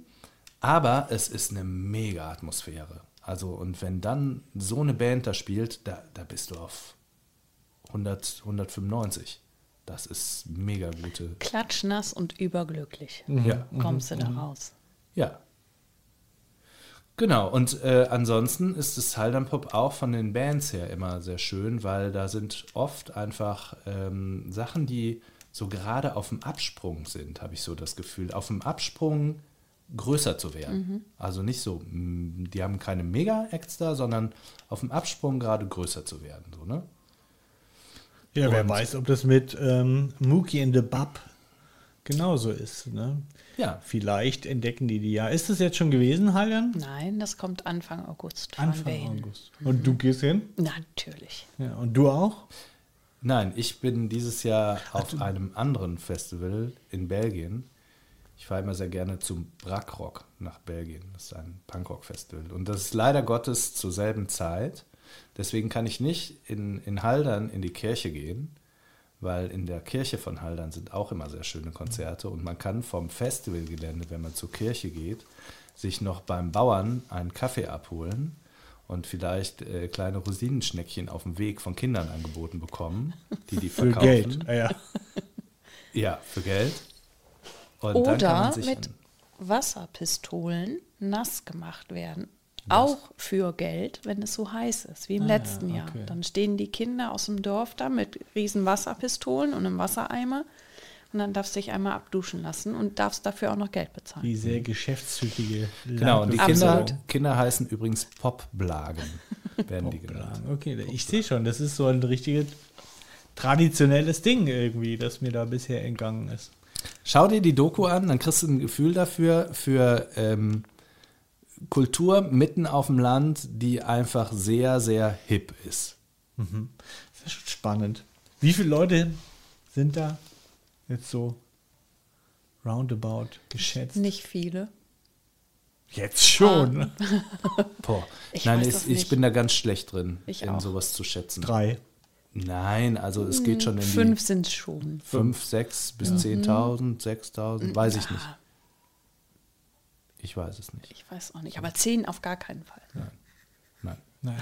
aber es ist eine mega Atmosphäre. Also und wenn dann so eine Band da spielt, da bist du auf 100, 195. Das ist mega gute. Klatschnass und überglücklich. Ja. Kommst du da raus. Ja. Genau, und ansonsten ist das Haldern Pop auch von den Bands her immer sehr schön, weil da sind oft einfach Sachen, die so gerade auf dem Absprung sind, habe ich so das Gefühl, auf dem Absprung größer zu werden. Mhm. Also nicht so, die haben keine Mega-Acts da, sondern auf dem Absprung gerade größer zu werden. So, ne? Ja, wer weiß, ob das mit Mookie and the Bab genauso ist. Ne? Ja. Vielleicht entdecken die ja. Ist das jetzt schon gewesen, Haldern? Nein, das kommt Anfang August. Anfang August. Und du gehst hin? Natürlich. Ja, und du auch? Nein, ich bin dieses Jahr auf einem anderen Festival in Belgien. Ich fahre immer sehr gerne zum Brackrock nach Belgien. Das ist ein Punkrock-Festival. Und das ist leider Gottes zur selben Zeit. Deswegen kann ich nicht in Haldern in die Kirche gehen, weil in der Kirche von Haldern sind auch immer sehr schöne Konzerte. Und man kann vom Festivalgelände, wenn man zur Kirche geht, sich noch beim Bauern einen Kaffee abholen und vielleicht kleine Rosinenschneckchen auf dem Weg von Kindern angeboten bekommen, die verkaufen. Für Geld, ja. Ja, für Geld. Und oder dann kann man sich mit Wasserpistolen nass gemacht werden. Was? Auch für Geld, wenn es so heiß ist, wie im letzten Jahr. Dann stehen die Kinder aus dem Dorf da mit riesen Wasserpistolen und einem Wassereimer. Und dann darfst du dich einmal abduschen lassen und darfst dafür auch noch Geld bezahlen. Wie sehr geschäftstüchtige Leute. Genau, und die Kinder heißen übrigens Popblagen, werden die genannt. Okay, ich sehe schon, das ist so ein richtiges traditionelles Ding irgendwie, das mir da bisher entgangen ist. Schau dir die Doku an, dann kriegst du ein Gefühl dafür, für Kultur mitten auf dem Land, die einfach sehr, sehr hip ist. Mhm. Das ist schon spannend. Wie viele Leute sind da jetzt so roundabout geschätzt? Nicht viele. Jetzt schon. Boah. Ich bin da ganz schlecht drin, sowas zu schätzen. 3. Nein, also es geht schon in 5 sind es schon. 5, 6 bis 10.000, 6.000, weiß ich nicht. Ich weiß es nicht. Ich weiß auch nicht, aber 10 auf gar keinen Fall. Nein.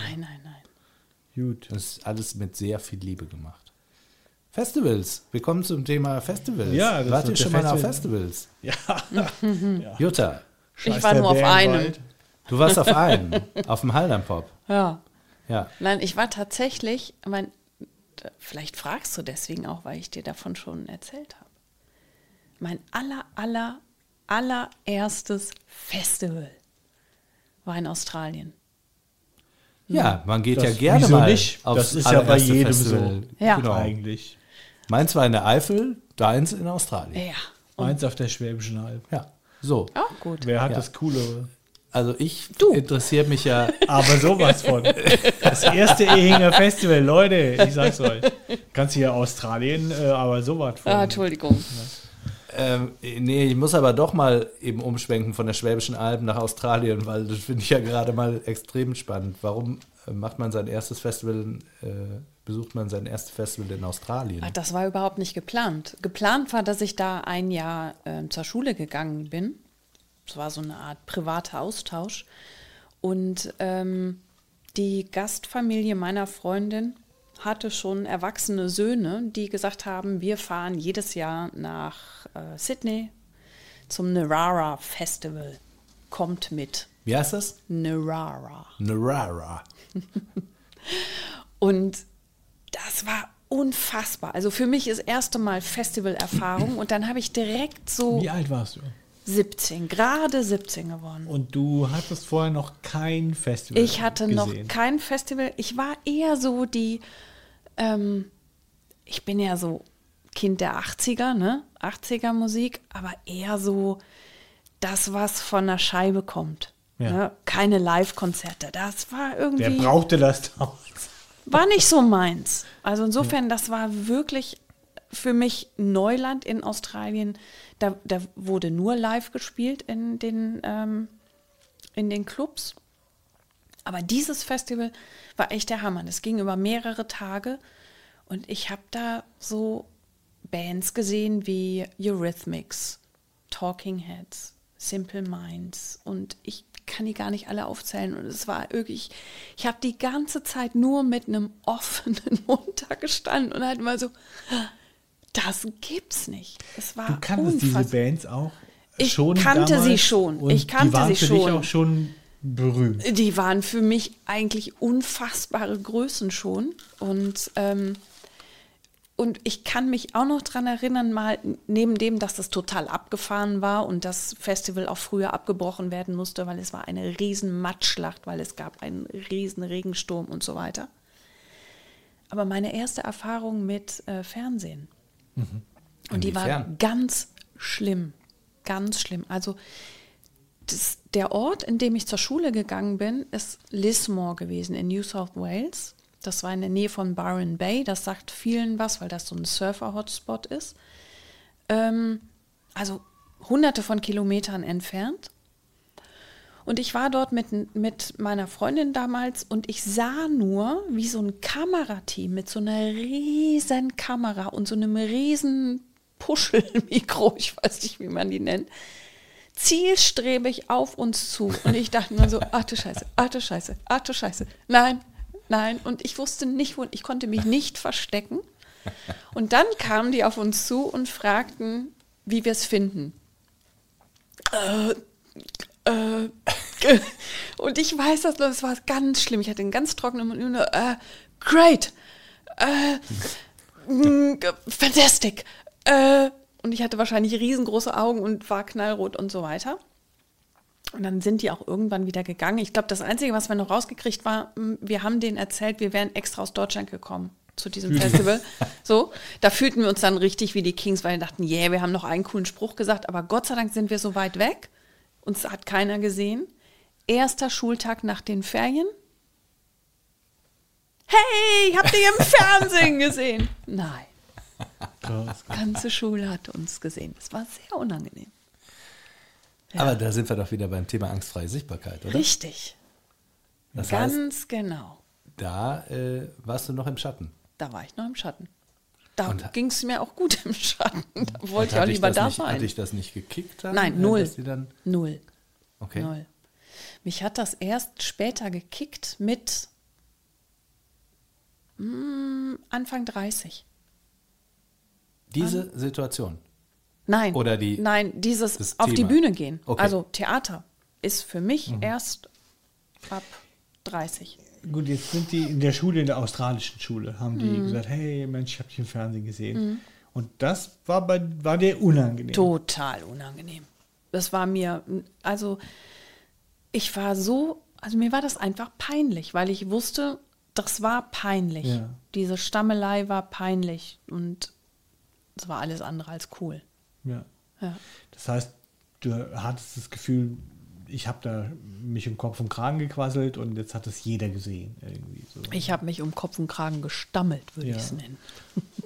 Gut. Das ist alles mit sehr viel Liebe gemacht. Festivals. Wir kommen zum Thema Festivals. Ja, das wart ihr schon mal auf Festivals? Ja. Jutta. Ich war nur auf einem. Du warst auf einem, auf dem Haldern Pop. Ja. Nein, ich war tatsächlich, vielleicht fragst du deswegen auch, weil ich dir davon schon erzählt habe. Mein allererstes Festival war in Australien. Ja, man geht das ja gerne mal nicht? Aufs Das ist ja bei jedem Festival. So. Ja. Genau. Eigentlich. Meins war in der Eifel, deins in Australien. Ja. Und meins auf der Schwäbischen Alb. Ja. So. Auch gut. Wer hat das Coole? Also ich interessiere mich ja... Aber sowas von. Das erste Ehinger Festival, Leute, ich sag's euch. Kannst hier Australien, aber sowas von. Ah, Entschuldigung. Nee, ich muss aber doch mal eben umschwenken von der Schwäbischen Alb nach Australien, weil das finde ich ja gerade mal extrem spannend. Warum macht man sein erstes Festival, besucht man sein erstes Festival in Australien? Ach, das war überhaupt nicht geplant. Geplant war, dass ich da ein Jahr zur Schule gegangen bin. Es war so eine Art privater Austausch. Und die Gastfamilie meiner Freundin hatte schon erwachsene Söhne, die gesagt haben, wir fahren jedes Jahr nach Sydney zum Narara Festival. Kommt mit. Wie heißt das? Narara. Und das war unfassbar. Also für mich ist das erste Mal Festivalerfahrung. Und dann habe ich direkt so... Wie alt warst du? 17, gerade 17 geworden. Und du hattest vorher noch kein Festival gesehen? Ich hatte noch kein Festival. Ich war eher so die, ich bin ja so Kind der 80er, ne? 80er Musik, aber eher so das, was von der Scheibe kommt. Ja. Ne? Keine Live-Konzerte, das war irgendwie... Wer brauchte das damals? War nicht so meins. Also insofern, das war wirklich... Für mich Neuland in Australien, da wurde nur live gespielt in den Clubs. Aber dieses Festival war echt der Hammer. Das ging über mehrere Tage und ich habe da so Bands gesehen wie Eurythmics, Talking Heads, Simple Minds und ich kann die gar nicht alle aufzählen. Und es war wirklich, ich habe die ganze Zeit nur mit einem offenen Mund da gestanden und halt mal so... Das gibt's nicht. Es war unfassbar. Du kanntest diese Bands auch schon damals? Ich kannte sie schon. Die waren für dich auch schon berühmt. Die waren für mich eigentlich unfassbare Größen schon. Und ich kann mich auch noch daran erinnern, mal neben dem, dass das total abgefahren war und das Festival auch früher abgebrochen werden musste, weil es war eine riesen Matschschlacht, weil es gab einen riesen Regensturm und so weiter. Aber meine erste Erfahrung mit Fernsehen. Und die war ganz schlimm, ganz schlimm. Also der Ort, in dem ich zur Schule gegangen bin, ist Lismore gewesen in New South Wales. Das war in der Nähe von Byron Bay. Das sagt vielen was, weil das so ein Surfer-Hotspot ist. Also hunderte von Kilometern entfernt. Und ich war dort mit meiner Freundin damals und ich sah nur, wie so ein Kamerateam mit so einer riesen Kamera und so einem riesen Puschelmikro, ich weiß nicht, wie man die nennt, zielstrebig auf uns zu. Und ich dachte nur so, ach du Scheiße, ach du Scheiße, ach du Scheiße, nein, nein. Und ich wusste nicht, wo, ich konnte mich nicht verstecken. Und dann kamen die auf uns zu und fragten, wie wir es finden. Und ich weiß das noch, es war ganz schlimm. Ich hatte einen ganz trockenen Mund. Great. Fantastic. Und ich hatte wahrscheinlich riesengroße Augen und war knallrot und so weiter. Und dann sind die auch irgendwann wieder gegangen. Ich glaube, das Einzige, was wir noch rausgekriegt war, wir haben denen erzählt, wir wären extra aus Deutschland gekommen zu diesem Festival. So, da fühlten wir uns dann richtig wie die Kings, weil wir dachten, yeah, wir haben noch einen coolen Spruch gesagt, aber Gott sei Dank sind wir so weit weg. Uns hat keiner gesehen. Erster Schultag nach den Ferien. Hey, habt ihr im Fernsehen gesehen? Nein. Die ganze Schule hat uns gesehen. Das war sehr unangenehm. Ja. Aber da sind wir doch wieder beim Thema angstfreie Sichtbarkeit, oder? Richtig. Das ganz heißt, genau. Da warst du noch im Schatten. Da war ich noch im Schatten. Da ging es mir auch gut im Schatten. Da wollte ich auch lieber da sein. Hat dich das nicht gekickt? Dann, nein, null. Dann null. Okay. Null. Mich hat das erst später gekickt mit Anfang 30. Diese Situation? Nein. Oder die? Nein, dieses auf Thema. Die Bühne gehen. Okay. Also Theater ist für mich erst ab 30. Gut, jetzt sind die in der Schule, in der australischen Schule, haben die gesagt, hey Mensch, ich habe dich im Fernsehen gesehen. Und das war dir unangenehm? Total unangenehm. Das war mir, mir war das einfach peinlich, weil ich wusste, das war peinlich. Ja. Diese Stammelei war peinlich und es war alles andere als cool. Ja. Ja. Das heißt, du hattest das Gefühl, ich habe da mich um Kopf und Kragen gequasselt und jetzt hat es jeder gesehen. Irgendwie so. Ich habe mich um Kopf und Kragen gestammelt, würde ich es nennen.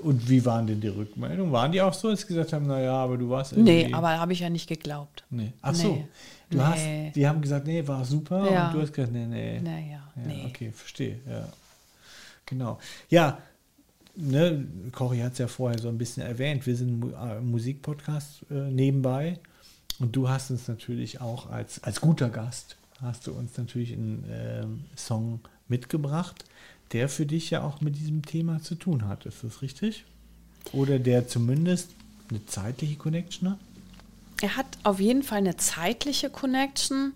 Und wie waren denn die Rückmeldungen? Waren die auch so, dass sie gesagt haben, naja, aber du warst irgendwie... Nee, aber habe ich ja nicht geglaubt. Nee. Ach so, nee. Die haben gesagt, nee, war super und du hast gesagt, nee. Naja. Okay, verstehe, ja. Genau. Ja, ne, Cory hat es ja vorher so ein bisschen erwähnt, wir sind ein Musikpodcast nebenbei. Und du hast uns natürlich auch als guter Gast, hast du uns natürlich einen Song mitgebracht, der für dich ja auch mit diesem Thema zu tun hat. Ist das richtig? Oder der zumindest eine zeitliche Connection hat? Er hat auf jeden Fall eine zeitliche Connection.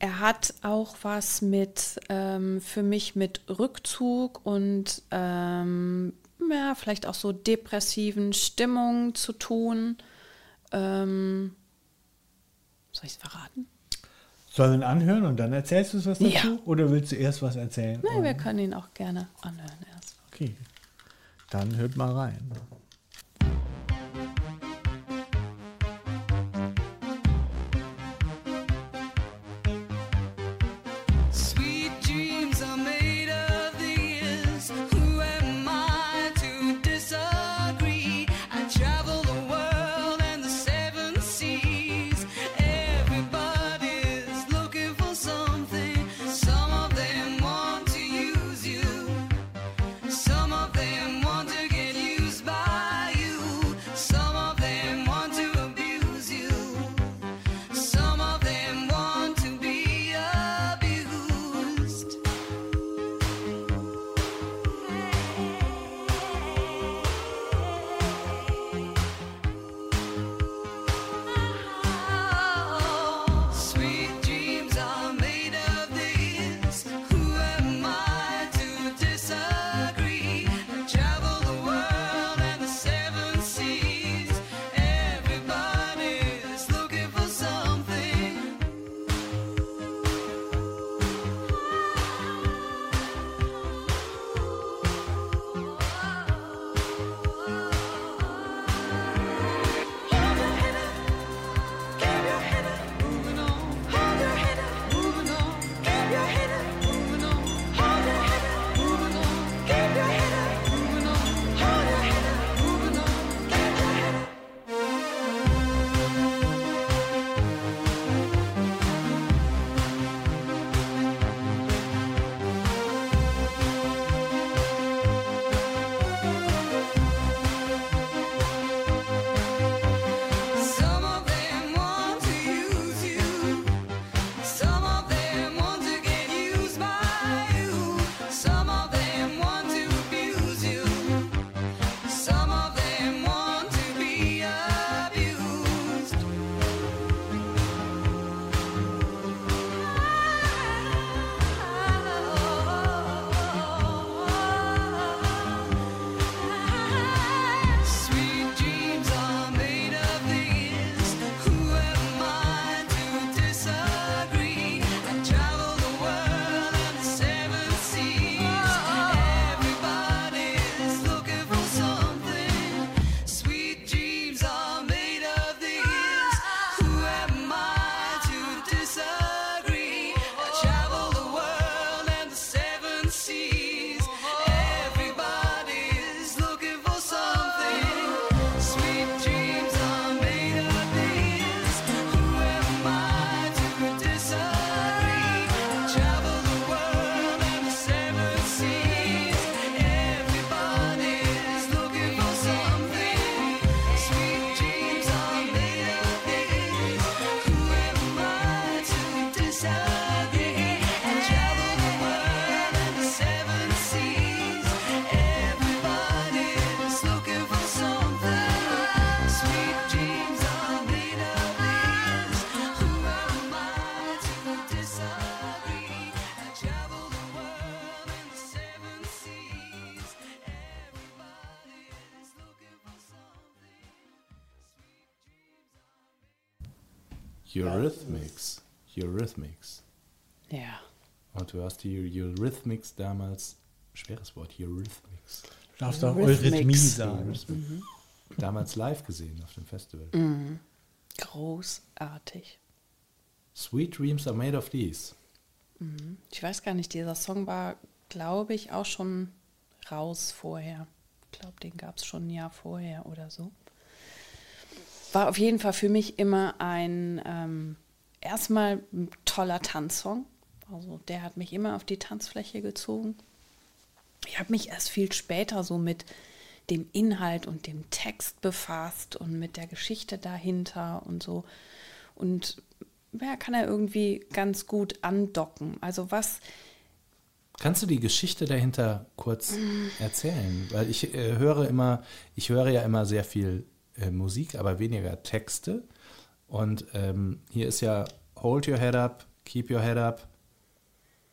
Er hat auch was mit, für mich mit Rückzug und vielleicht auch so depressiven Stimmungen zu tun. Soll ich es verraten? Sollen wir ihn anhören und dann erzählst du es was dazu? Ja. Oder willst du erst was erzählen? Nein, wir können ihn auch gerne anhören erst. Okay, dann hört mal rein. Some of them want to get used by Eurythmics. Ja. Und du hast die Eurythmics damals, schweres Wort, Eurythmics. Du darfst auch Eurythmie sagen. Mhm. Damals live gesehen auf dem Festival. Mhm. Großartig. Sweet Dreams are made of these. Mhm. Ich weiß gar nicht, dieser Song war, glaube ich, auch schon raus vorher. Ich glaube, den gab es schon ein Jahr vorher oder so. War auf jeden Fall für mich immer ein erstmal ein toller Tanzsong. Also der hat mich immer auf die Tanzfläche gezogen. Ich habe mich erst viel später so mit dem Inhalt und dem Text befasst und mit der Geschichte dahinter und so. Und ja, kann er irgendwie ganz gut andocken. Also was... Kannst du die Geschichte dahinter kurz erzählen? Weil ich höre ja immer sehr viel Musik, aber weniger Texte. Und hier ist ja Hold Your Head Up, Keep Your Head Up.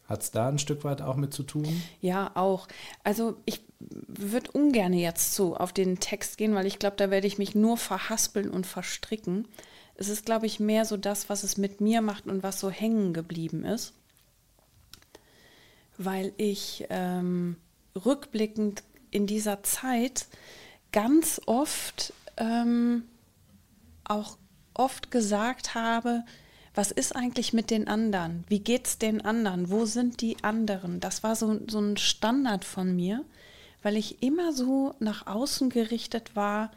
Hat es da ein Stück weit auch mit zu tun? Ja, auch. Also ich würde ungern jetzt so auf den Text gehen, weil ich glaube, da werde ich mich nur verhaspeln und verstricken. Es ist, glaube ich, mehr so das, was es mit mir macht und was so hängen geblieben ist. Weil ich rückblickend in dieser Zeit ganz oft auch oft gesagt habe, was ist eigentlich mit den anderen? Wie geht's den anderen? Wo sind die anderen? Das war so ein Standard von mir, weil ich immer so nach außen gerichtet war,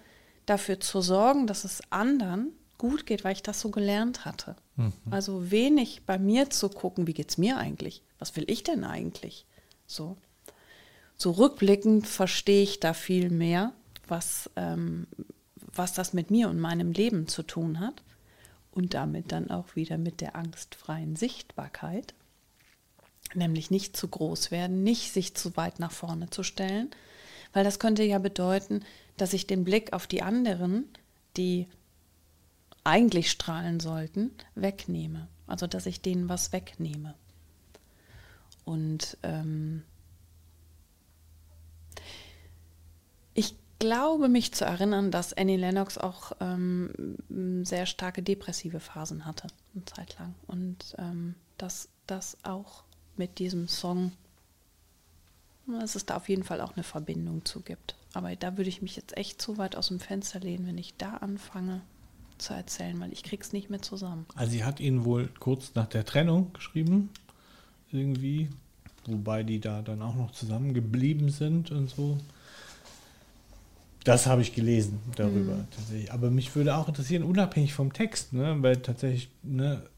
dafür zu sorgen, dass es anderen gut geht, weil ich das so gelernt hatte. Mhm. Also wenig bei mir zu gucken, wie geht's mir eigentlich? Was will ich denn eigentlich? So rückblickend verstehe ich da viel mehr, was das mit mir und meinem Leben zu tun hat. Und damit dann auch wieder mit der angstfreien Sichtbarkeit, nämlich nicht zu groß werden, nicht sich zu weit nach vorne zu stellen, weil das könnte ja bedeuten, dass ich den Blick auf die anderen, die eigentlich strahlen sollten, wegnehme. Also dass ich denen was wegnehme. Und ich glaube, mich zu erinnern, dass Annie Lennox auch sehr starke depressive Phasen hatte, eine Zeit lang. Und dass das auch mit diesem Song, dass es da auf jeden Fall auch eine Verbindung zu gibt. Aber da würde ich mich jetzt echt zu weit aus dem Fenster lehnen, wenn ich da anfange zu erzählen, weil ich krieg's nicht mehr zusammen. Also sie hat ihn wohl kurz nach der Trennung geschrieben, irgendwie, wobei die da dann auch noch zusammengeblieben sind und so. Das habe ich gelesen darüber tatsächlich. Aber mich würde auch interessieren, unabhängig vom Text, ne? Weil tatsächlich, ne,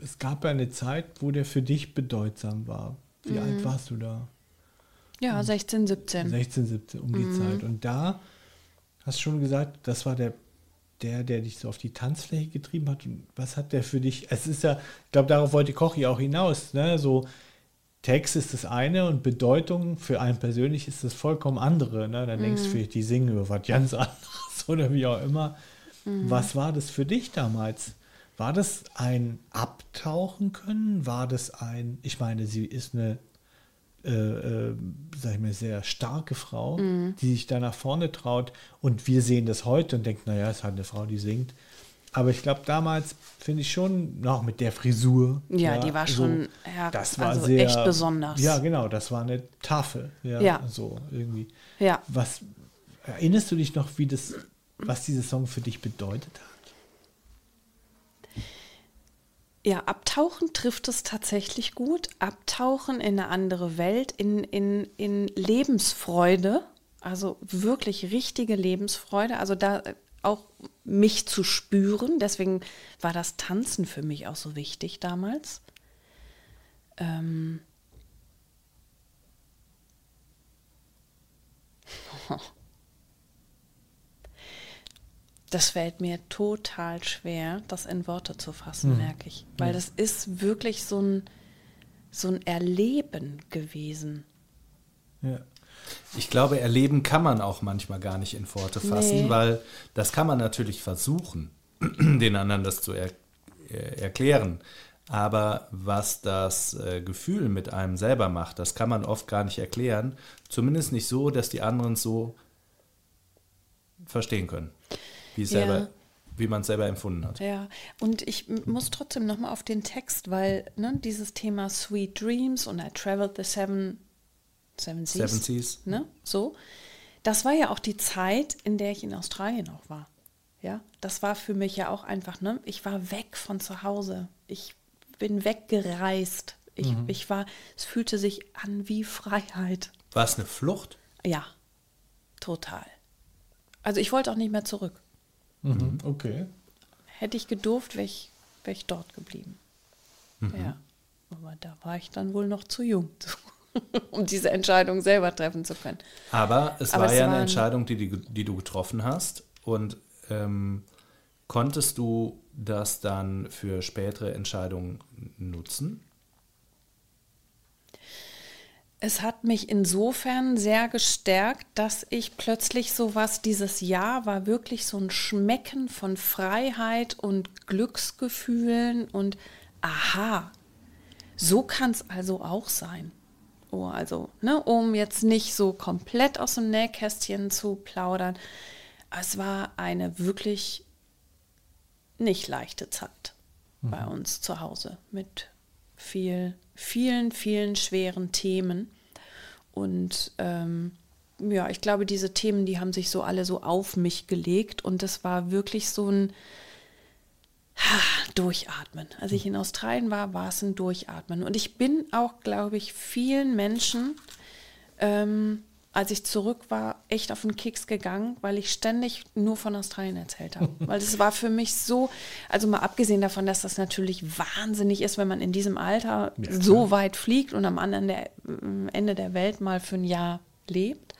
es gab ja eine Zeit, wo der für dich bedeutsam war. Wie alt warst du da? Ja, und 16, 17. 16, 17, um die Zeit. Und da hast du schon gesagt, das war der dich so auf die Tanzfläche getrieben hat. Und was hat der für dich? Es ist ja, ich glaube, darauf wollte Koch ja auch hinaus, ne? So, Text ist das eine und Bedeutung für einen persönlich ist das vollkommen andere. Ne? Dann denkst du vielleicht, die singen über was ganz anderes oder wie auch immer. Mm. Was war das für dich damals? War das ein Abtauchen können? War das ein, ich meine, sie ist eine, sag ich mal, sehr starke Frau, die sich da nach vorne traut und wir sehen das heute und denken, naja, es ist halt eine Frau, die singt. Aber ich glaube, damals finde ich schon, noch mit der Frisur. Ja, ja, die war schon, so, ja, das war also sehr, echt besonders. Ja, genau, das war eine Tafel. Ja. So irgendwie. Ja. Was, erinnerst du dich noch, wie das, was dieser Song für dich bedeutet hat? Ja, abtauchen trifft es tatsächlich gut. Abtauchen in eine andere Welt, in Lebensfreude. Also wirklich richtige Lebensfreude. Also da auch mich zu spüren. Deswegen war das Tanzen für mich auch so wichtig damals. Das fällt mir total schwer, das in Worte zu fassen, merke ich. Weil das ist wirklich so ein Erleben gewesen. Ja. Ich glaube, Erleben kann man auch manchmal gar nicht in Worte fassen, weil das kann man natürlich versuchen, den anderen das zu erklären. Aber was das Gefühl mit einem selber macht, das kann man oft gar nicht erklären. Zumindest nicht so, dass die anderen es so verstehen können, wie es selber wie man es selber empfunden hat. Ja, und ich muss trotzdem nochmal auf den Text, weil dieses Thema Sweet Dreams und I Traveled the Seven Seas. So, das war ja auch die Zeit, in der ich in Australien auch war. Ja, das war für mich ja auch einfach, ich war weg von zu Hause. Ich bin weggereist. Es fühlte sich an wie Freiheit. War es eine Flucht? Ja, total. Also ich wollte auch nicht mehr zurück. Mhm, okay. Hätte ich gedurft, wäre ich dort geblieben. Mhm. Ja, aber da war ich dann wohl noch zu jung, um diese Entscheidung selber treffen zu können. Aber es war eine Entscheidung, die du getroffen hast. Und konntest du das dann für spätere Entscheidungen nutzen? Es hat mich insofern sehr gestärkt, dass ich plötzlich sowas, dieses Jahr war wirklich so ein Schmecken von Freiheit und Glücksgefühlen und aha, so kann es also auch sein. Oh, also, um jetzt nicht so komplett aus dem Nähkästchen zu plaudern, es war eine wirklich nicht leichte Zeit bei uns zu Hause mit vielen schweren Themen. Und ich glaube, diese Themen, die haben sich so alle so auf mich gelegt. Und das war wirklich so ein Durchatmen. Als ich in Australien war, war es ein Durchatmen. Und ich bin auch, glaube ich, vielen Menschen, als ich zurück war, echt auf den Keks gegangen, weil ich ständig nur von Australien erzählt habe. Weil es war für mich so, also mal abgesehen davon, dass das natürlich wahnsinnig ist, wenn man in diesem Alter so weit fliegt und am anderen Ende der Welt mal für ein Jahr lebt.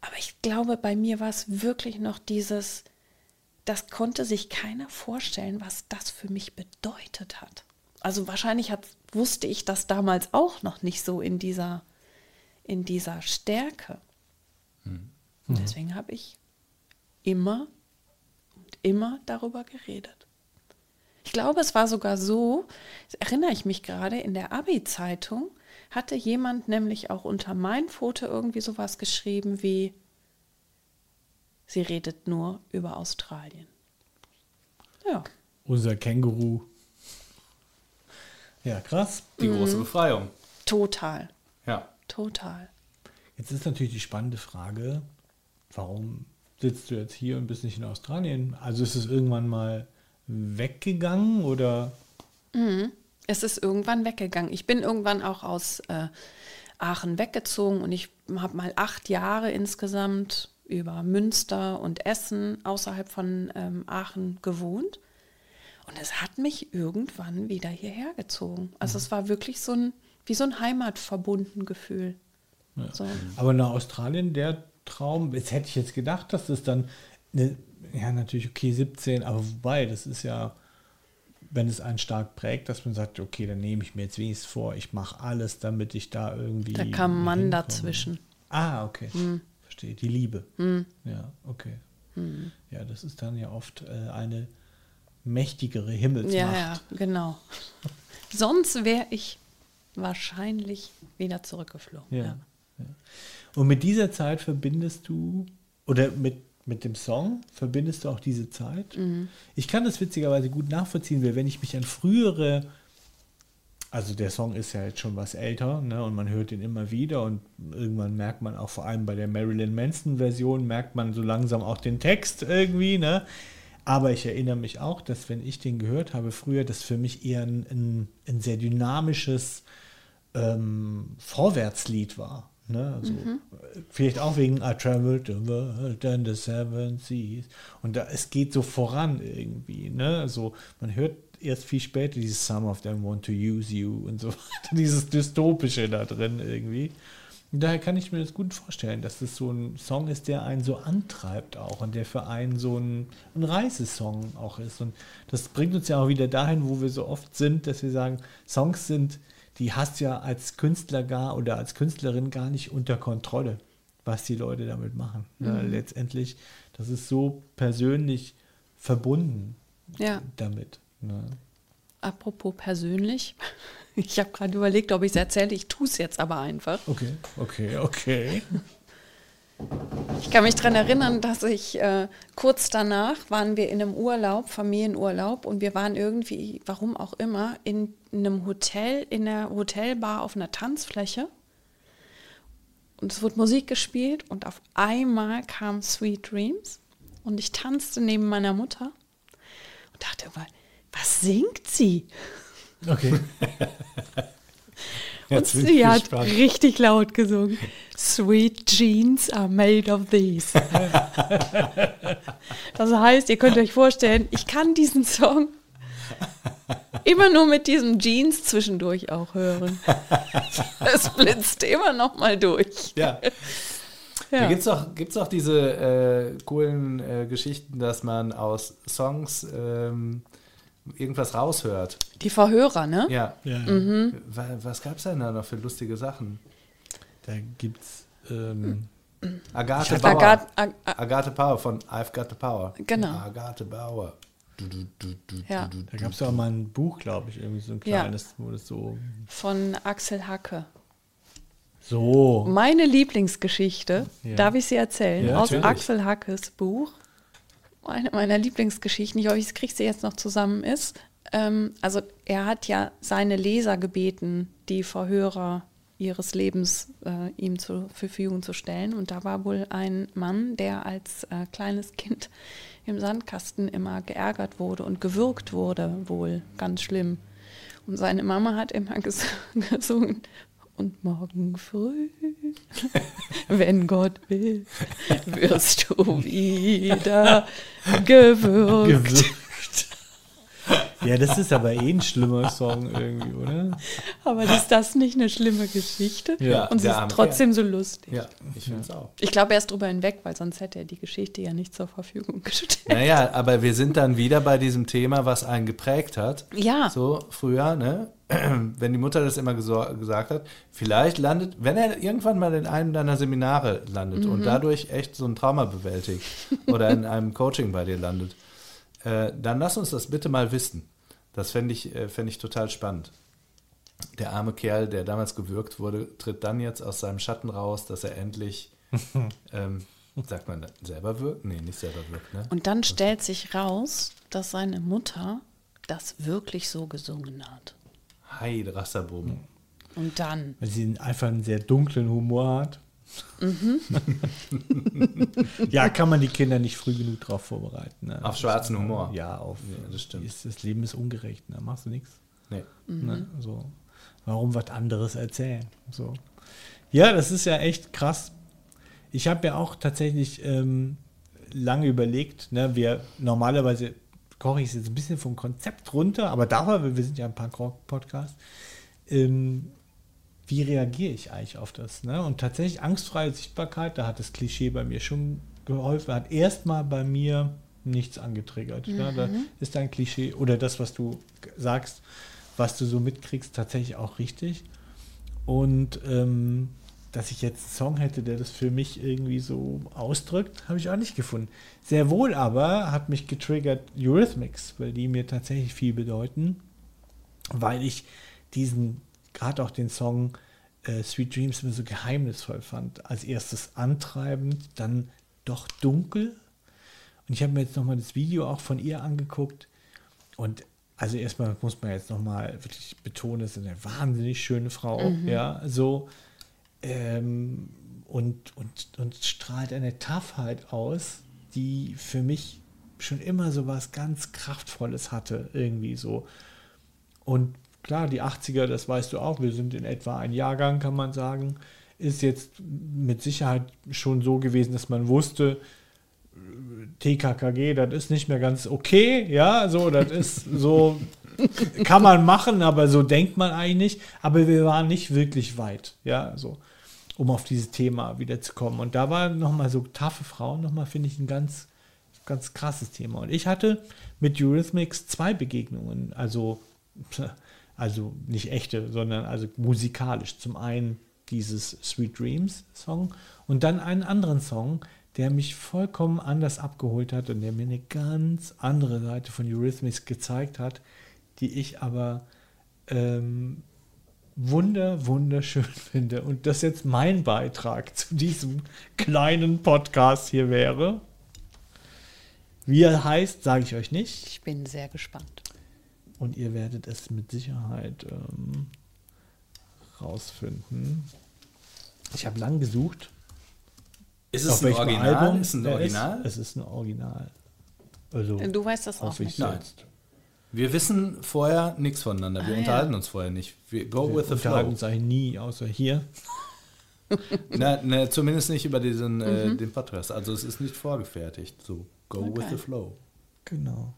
Aber ich glaube, bei mir war es wirklich noch dieses, das konnte sich keiner vorstellen, was das für mich bedeutet hat. Also wahrscheinlich wusste ich das damals auch noch nicht so in dieser Stärke. Mhm. Und deswegen habe ich immer darüber geredet. Ich glaube, es war sogar so, erinnere ich mich gerade, in der Abi-Zeitung hatte jemand nämlich auch unter mein Foto irgendwie sowas geschrieben wie, sie redet nur über Australien. Ja. Unser Känguru. Ja, krass. Die große Befreiung. Total. Ja. Total. Jetzt ist natürlich die spannende Frage, warum sitzt du jetzt hier und bist nicht in Australien? Also ist es irgendwann mal weggegangen oder? Es ist irgendwann weggegangen. Ich bin irgendwann auch aus Aachen weggezogen und ich habe mal 8 Jahre insgesamt über Münster und Essen außerhalb von Aachen gewohnt. Und es hat mich irgendwann wieder hierher gezogen. Also es war wirklich so ein wie so ein heimatverbunden Gefühl. Ja. So. Aber nach Australien, der Traum, jetzt hätte ich jetzt gedacht, dass das dann, natürlich, okay, 17, aber wobei, das ist ja, wenn es einen stark prägt, dass man sagt, okay, dann nehme ich mir jetzt wenigstens vor, ich mache alles, damit ich da irgendwie... Da kam Mann dazwischen. Ah, okay. Verstehe, die Liebe. Ja, okay. Ja, das ist dann ja oft eine mächtigere Himmelsmacht. Ja, genau. Sonst wäre ich wahrscheinlich wieder zurückgeflogen. Ja. Und mit dieser Zeit verbindest du, oder mit dem Song verbindest du auch diese Zeit? Ich kann das witzigerweise gut nachvollziehen, weil wenn ich mich an frühere, also der Song ist ja jetzt schon was älter, und man hört ihn immer wieder und irgendwann merkt man auch, vor allem bei der Marilyn Manson Version, merkt man so langsam auch den Text irgendwie, Aber ich erinnere mich auch, dass wenn ich den gehört habe früher, das für mich eher ein sehr dynamisches Vorwärtslied war. Also vielleicht auch wegen I Traveled the World and the Seven Seas. Und es geht so voran irgendwie. Also man hört erst viel später dieses Some of them want to use you und so weiter, dieses Dystopische da drin irgendwie. Und daher kann ich mir das gut vorstellen, dass das so ein Song ist, der einen so antreibt auch und der für einen so ein Reisesong auch ist. Und das bringt uns ja auch wieder dahin, wo wir so oft sind, dass wir sagen, Songs sind, die hast ja als Künstler gar oder als Künstlerin gar nicht unter Kontrolle, was die Leute damit machen. Ja, letztendlich, das ist so persönlich verbunden damit. Ja. Apropos persönlich, ich habe gerade überlegt, ob ich es erzähle, ich tue es jetzt aber einfach. Okay. Ich kann mich daran erinnern, dass ich kurz danach waren wir in einem Urlaub, Familienurlaub, und wir waren irgendwie, warum auch immer, in einem Hotel, in der Hotelbar auf einer Tanzfläche. Und es wurde Musik gespielt und auf einmal kam Sweet Dreams und ich tanzte neben meiner Mutter und dachte immer, was singt sie? Okay. Und sie hat richtig laut gesungen. Sweet Jeans are made of these. Das heißt, ihr könnt euch vorstellen, ich kann diesen Song immer nur mit diesem Jeans zwischendurch auch hören. Es blitzt immer noch mal durch. Ja. Ja. Da gibt's auch diese coolen Geschichten, dass man aus Songs irgendwas raushört. Die Verhörer, ne? Ja. Ja. Mhm. Was gab's denn da noch für lustige Sachen? Da gibt's Agathe Bauer. Agathe Power von I've Got the Power. Genau. Agathe Bauer. Ja. Da gab es ja auch mal ein Buch, glaube ich, irgendwie so ein kleines, wo das so. Von Axel Hacke. So. Meine Lieblingsgeschichte, darf ich sie erzählen? Ja, aus natürlich. Axel Hackes Buch. Eine meiner Lieblingsgeschichten, ich hoffe, ich kriege sie jetzt noch zusammen, ist, also er hat ja seine Leser gebeten, die Verhörer ihres Lebens ihm zur Verfügung zu stellen. Und da war wohl ein Mann, der als kleines Kind im Sandkasten immer geärgert wurde und gewürgt wurde, wohl ganz schlimm. Und seine Mama hat immer gesungen, und morgen früh, wenn Gott will, wirst du wieder gewürgt. Ja, das ist aber ein schlimmer Song irgendwie, oder? Aber ist das nicht eine schlimme Geschichte? Ja, und sie ist trotzdem so lustig. Ja, ich finde es auch. Ich glaube, er ist drüber hinweg, weil sonst hätte er die Geschichte ja nicht zur Verfügung gestellt. Naja, aber wir sind dann wieder bei diesem Thema, was einen geprägt hat. Ja. So früher, ne? Wenn die Mutter das immer gesagt hat, vielleicht landet, wenn er irgendwann mal in einem deiner Seminare landet und dadurch echt so ein Trauma bewältigt oder in einem Coaching bei dir landet, dann lass uns das bitte mal wissen. Das fänd ich total spannend. Der arme Kerl, der damals gewürgt wurde, tritt dann jetzt aus seinem Schatten raus, dass er endlich, sagt man, selber wirkt? Nee, nicht selber wirkt. Ne? Und dann stellt sich raus, dass seine Mutter das wirklich so gesungen hat. Hi, Rasterbogen. Und dann? Weil sie einfach einen sehr dunklen Humor hat. Mhm. Ja, kann man die Kinder nicht früh genug drauf vorbereiten. Ne? Auf schwarzen Humor. Ja, das stimmt. Das Leben ist ungerecht, da machst du nichts. Nee. Mhm. Ne? So. Warum was anderes erzählen? So. Ja, das ist ja echt krass. Ich habe ja auch tatsächlich lange überlegt, ne? Normalerweise koche ich es jetzt ein bisschen vom Konzept runter, aber wir sind ja ein paar Podcast. Wie reagiere ich eigentlich auf das? Ne? Und tatsächlich angstfreie Sichtbarkeit, da hat das Klischee bei mir schon geholfen, hat erstmal bei mir nichts angetriggert. Mhm. Ne? Da ist dein Klischee oder das, was du sagst, was du so mitkriegst, tatsächlich auch richtig. Und dass ich jetzt einen Song hätte, der das für mich irgendwie so ausdrückt, habe ich auch nicht gefunden. Sehr wohl aber hat mich getriggert Eurythmics, weil die mir tatsächlich viel bedeuten, weil ich gerade auch den Song Sweet Dreams mir so geheimnisvoll fand. Als erstes antreibend, dann doch dunkel. Und ich habe mir jetzt nochmal das Video auch von ihr angeguckt. Und also erstmal muss man jetzt nochmal wirklich betonen, das ist eine wahnsinnig schöne Frau. Mhm. Ja, so. Und strahlt eine Toughheit aus, die für mich schon immer so was ganz Kraftvolles hatte. Irgendwie so. Und klar, die 80er, das weißt du auch, wir sind in etwa ein Jahrgang, kann man sagen, ist jetzt mit Sicherheit schon so gewesen, dass man wusste, TKKG, das ist nicht mehr ganz okay, ja, so, das ist so, kann man machen, aber so denkt man eigentlich nicht, aber wir waren nicht wirklich weit, ja, so, um auf dieses Thema wieder zu kommen. Und da war nochmal so taffe Frauen, nochmal, finde ich, ein ganz, ganz krasses Thema. Und ich hatte mit Eurythmics 2 Begegnungen, also nicht echte, sondern also musikalisch. Zum einen dieses Sweet Dreams Song und dann einen anderen Song, der mich vollkommen anders abgeholt hat und der mir eine ganz andere Seite von Eurythmics gezeigt hat, die ich aber wunderschön finde und das jetzt mein Beitrag zu diesem kleinen Podcast hier wäre. Wie er heißt, sage ich euch nicht. Ich bin sehr gespannt. Und ihr werdet es mit Sicherheit rausfinden. Ich habe lang gesucht. Ist es ein Original? Album ist ein Original? Es ist ein Original. Also, du weißt das auch nicht. Nein. Wir wissen vorher nichts voneinander. Wir unterhalten uns vorher nicht. Wir unterhalten uns eigentlich nie, außer hier. Na, zumindest nicht über diesen den Podcast. Also es ist nicht vorgefertigt. So, with the flow. Genau.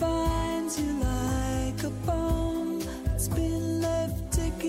Finds you like a bomb. It's been left ticking.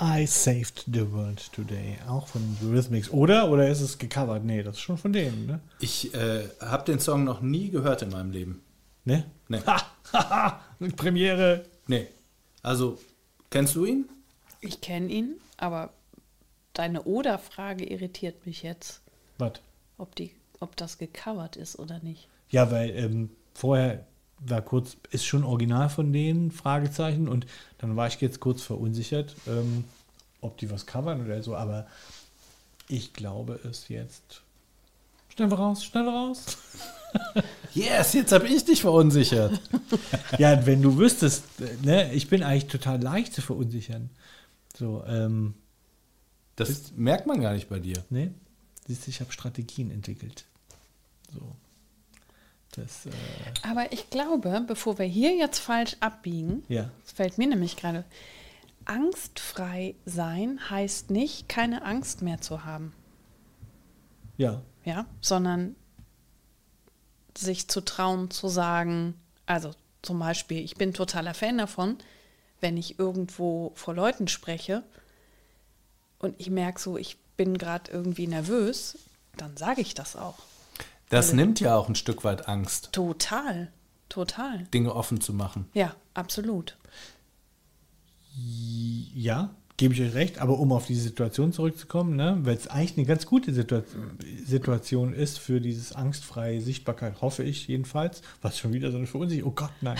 I Saved the World Today, auch von Eurythmics. Oder ist es gecovert? Nee, das ist schon von denen, ne? Ich habe den Song noch nie gehört in meinem Leben. Ne? Ne. Ha! Premiere! Nee. Also, kennst du ihn? Ich kenne ihn, aber deine Oder-Frage irritiert mich jetzt. Was? Ob das gecovert ist oder nicht. Ja, weil vorher war kurz, ist schon original von denen, Fragezeichen, und dann war ich jetzt kurz verunsichert, ob die was covern oder so, aber ich glaube es jetzt. Schnell raus. Yes, jetzt habe ich dich verunsichert. Ja, wenn du wüsstest, ne, ich bin eigentlich total leicht zu verunsichern. So, das merkt man gar nicht bei dir. Ne? Siehst du, ich habe Strategien entwickelt. So. Aber ich glaube, bevor wir hier jetzt falsch abbiegen, ja. Das fällt mir nämlich gerade, angstfrei sein heißt nicht, keine Angst mehr zu haben. Ja. Ja, sondern sich zu trauen, zu sagen, also zum Beispiel, ich bin totaler Fan davon, wenn ich irgendwo vor Leuten spreche und ich merke so, ich bin gerade irgendwie nervös, dann sage ich das auch. Das nimmt ja auch ein Stück weit Angst. Total. Dinge offen zu machen. Ja, absolut. Ja, gebe ich euch recht. Aber um auf die Situation zurückzukommen, ne, weil es eigentlich eine ganz gute Situation ist für dieses angstfreie Sichtbarkeit, hoffe ich jedenfalls, was schon wieder so eine Verunsicherung, oh Gott, nein,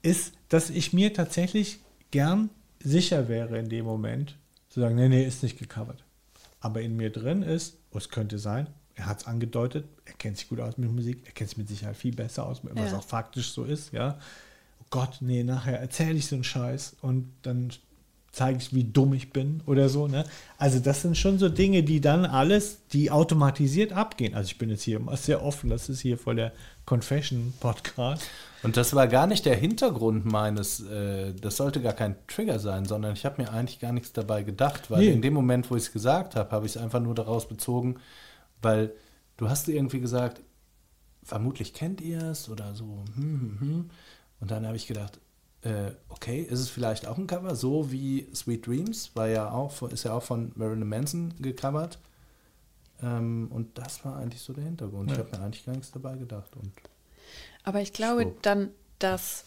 ist, dass ich mir tatsächlich gern sicher wäre in dem Moment, zu sagen, nee, ist nicht gecovert. Aber in mir drin ist, oh, es könnte sein, er hat es angedeutet, er kennt sich gut aus mit Musik, er kennt es mit Sicherheit viel besser aus, was auch faktisch so ist, ja. Oh Gott, nee, nachher erzähle ich so einen Scheiß und dann zeige ich, wie dumm ich bin oder so, ne. Also das sind schon so Dinge, die dann alles, die automatisiert abgehen. Also ich bin jetzt hier immer sehr offen, das ist hier voll der Confession-Podcast. Und das war gar nicht der Hintergrund meines, das sollte gar kein Trigger sein, sondern ich habe mir eigentlich gar nichts dabei gedacht, weil in dem Moment, wo ich es gesagt habe, habe ich es einfach nur daraus bezogen, weil du hast irgendwie gesagt, vermutlich kennt ihr es oder so. Und dann habe ich gedacht, okay, ist es vielleicht auch ein Cover? So wie Sweet Dreams, ist ja auch von Marilyn Manson gecovert. Und das war eigentlich so der Hintergrund. Ja. Ich habe mir eigentlich gar nichts dabei gedacht. Aber ich glaube dann, dass,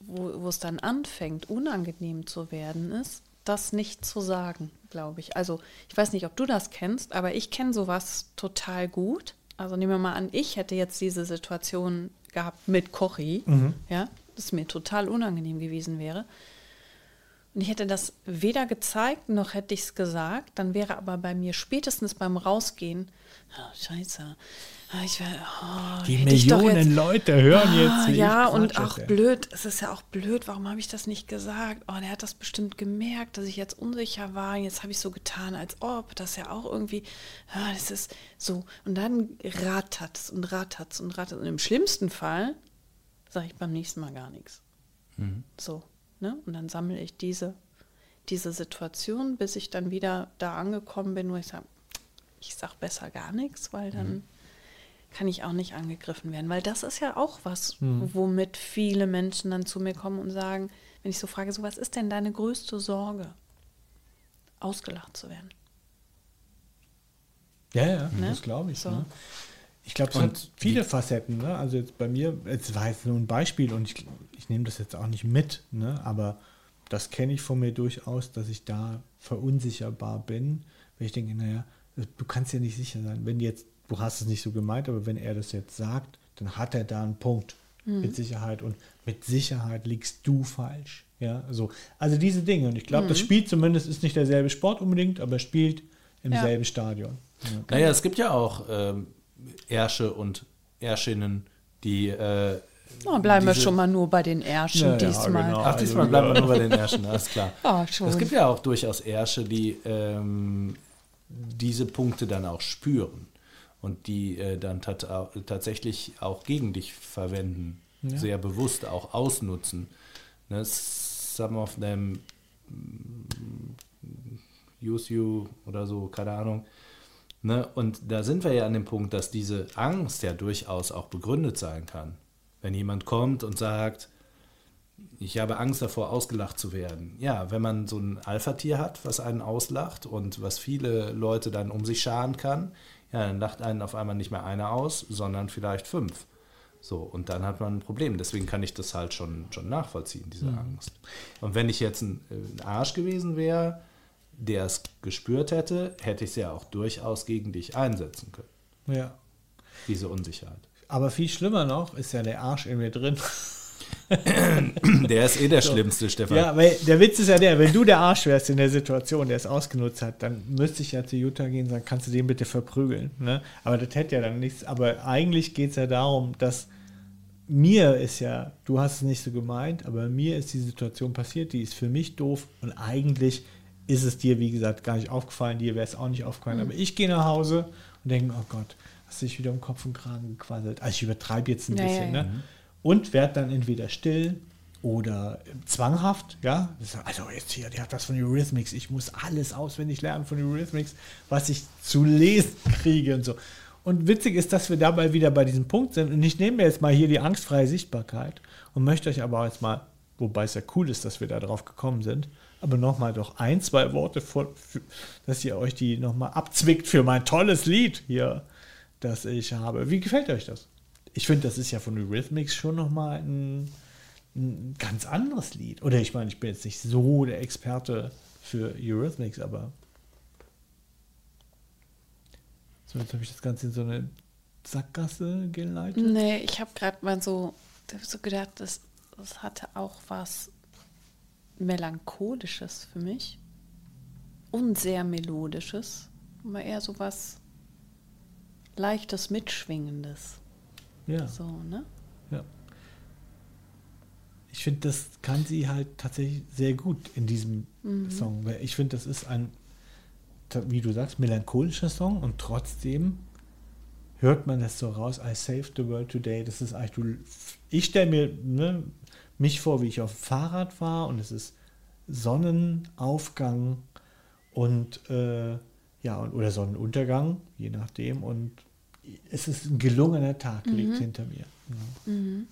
wo es dann anfängt, unangenehm zu werden ist, das nicht zu sagen, glaube ich. Also ich weiß nicht, ob du das kennst, aber ich kenne sowas total gut. Also nehmen wir mal an, ich hätte jetzt diese Situation gehabt mit Cory, ja, das mir total unangenehm gewesen wäre. Und ich hätte das weder gezeigt, noch hätte ich es gesagt. Dann wäre aber bei mir spätestens beim Rausgehen, oh, scheiße, die Millionen Leute hören jetzt. Ja, und auch blöd, es ist ja auch blöd, warum habe ich das nicht gesagt? Oh, der hat das bestimmt gemerkt, dass ich jetzt unsicher war. Jetzt habe ich so getan, als ob, das ja auch irgendwie, das ist so. Und dann rattert es. Und im schlimmsten Fall sage ich beim nächsten Mal gar nichts. So. Ne? Und dann sammle ich diese Situation, bis ich dann wieder da angekommen bin, wo ich sage, ich sage besser gar nichts, weil dann kann ich auch nicht angegriffen werden. Weil das ist ja auch was, womit viele Menschen dann zu mir kommen und sagen, wenn ich so frage, so was ist denn deine größte Sorge? Ausgelacht zu werden. Ja, ne? Das glaube ich. So. Ne? Ich glaube, es hat viele Facetten. Ne? Also jetzt bei mir, es war jetzt nur ein Beispiel und ich nehme das jetzt auch nicht mit, ne? Aber das kenne ich von mir durchaus, dass ich da verunsicherbar bin, weil ich denke, naja, du kannst ja nicht sicher sein, wenn jetzt, du hast es nicht so gemeint, aber wenn er das jetzt sagt, dann hat er da einen Punkt mit Sicherheit und mit Sicherheit liegst du falsch. Ja? Also diese Dinge und ich glaube, das Spiel zumindest ist nicht derselbe Sport unbedingt, aber spielt im selben Stadion. Ja. Naja, es gibt ja auch Ärsche und Ärschinnen, die... bleiben wir schon mal nur bei den Ärschen diesmal. Genau. Ach, diesmal bleiben wir nur bei den Ärschen, alles klar. Oh, es gibt ja auch durchaus Ärsche, die diese Punkte dann auch spüren und die dann tatsächlich auch gegen dich verwenden, sehr bewusst auch ausnutzen. Ne? Some of them use you oder so, keine Ahnung. Ne? Und da sind wir ja an dem Punkt, dass diese Angst ja durchaus auch begründet sein kann. Wenn jemand kommt und sagt, Ich habe Angst davor, ausgelacht zu werden. Ja, wenn man so ein Alpha-Tier hat, was einen auslacht und was viele Leute dann um sich scharen kann, ja, dann lacht einen auf einmal nicht mehr einer aus, sondern vielleicht 5. So, und dann hat man ein Problem. Deswegen kann ich das halt schon nachvollziehen, diese Angst. Und wenn ich jetzt ein Arsch gewesen wäre, der es gespürt hätte, hätte ich es ja auch durchaus gegen dich einsetzen können. Ja. Diese Unsicherheit. Aber viel schlimmer noch ist ja der Arsch in mir drin. Der ist eh der Schlimmste, Stefan. Ja, weil der Witz ist ja der, wenn du der Arsch wärst in der Situation, der es ausgenutzt hat, dann müsste ich ja zu Jutta gehen und sagen, kannst du den bitte verprügeln? Ne? Aber das hätte ja dann nichts. Aber eigentlich geht es ja darum, dass mir ist ja, du hast es nicht so gemeint, aber mir ist die Situation passiert, die ist für mich doof und eigentlich ist es dir, wie gesagt, gar nicht aufgefallen, dir wäre es auch nicht aufgefallen. Mhm. Aber ich gehe nach Hause und denke mir, oh Gott, hast dich wieder um Kopf und Kragen gequasselt. Also ich übertreibe jetzt ein bisschen, ja. Ne? Und werd dann entweder still oder zwanghaft, ja. Also jetzt hier, der hat das von Eurythmics, ich muss alles auswendig lernen von Eurythmics, was ich zu lesen kriege und so. Und witzig ist, dass wir dabei wieder bei diesem Punkt sind. Und ich nehme mir jetzt mal hier die angstfreie Sichtbarkeit und möchte euch aber jetzt mal, wobei es ja cool ist, dass wir da drauf gekommen sind, aber nochmal doch 1-2 Worte, dass ihr euch die nochmal abzwickt für mein tolles Lied hier, das ich habe. Wie gefällt euch das? Ich finde, das ist ja von Eurythmics schon nochmal ein ganz anderes Lied. Oder ich meine, ich bin jetzt nicht so der Experte für Eurythmics, aber so, jetzt habe ich das Ganze in so eine Sackgasse geleitet. Nee, ich habe gerade mal so gedacht, das hatte auch was Melancholisches für mich. Und sehr Melodisches. Aber eher so was Leichtes, Mitschwingendes. Ja. So, ne? Ja. Ich finde, das kann sie halt tatsächlich sehr gut in diesem Song, weil ich finde, das ist ein, wie du sagst, melancholischer Song und trotzdem hört man das so raus, I Saved the World Today, das ist eigentlich, ich stelle mir mich vor, wie ich auf dem Fahrrad war und es ist Sonnenaufgang und oder Sonnenuntergang, je nachdem, und es ist ein gelungener Tag, liegt hinter mir. Ja. Mhm.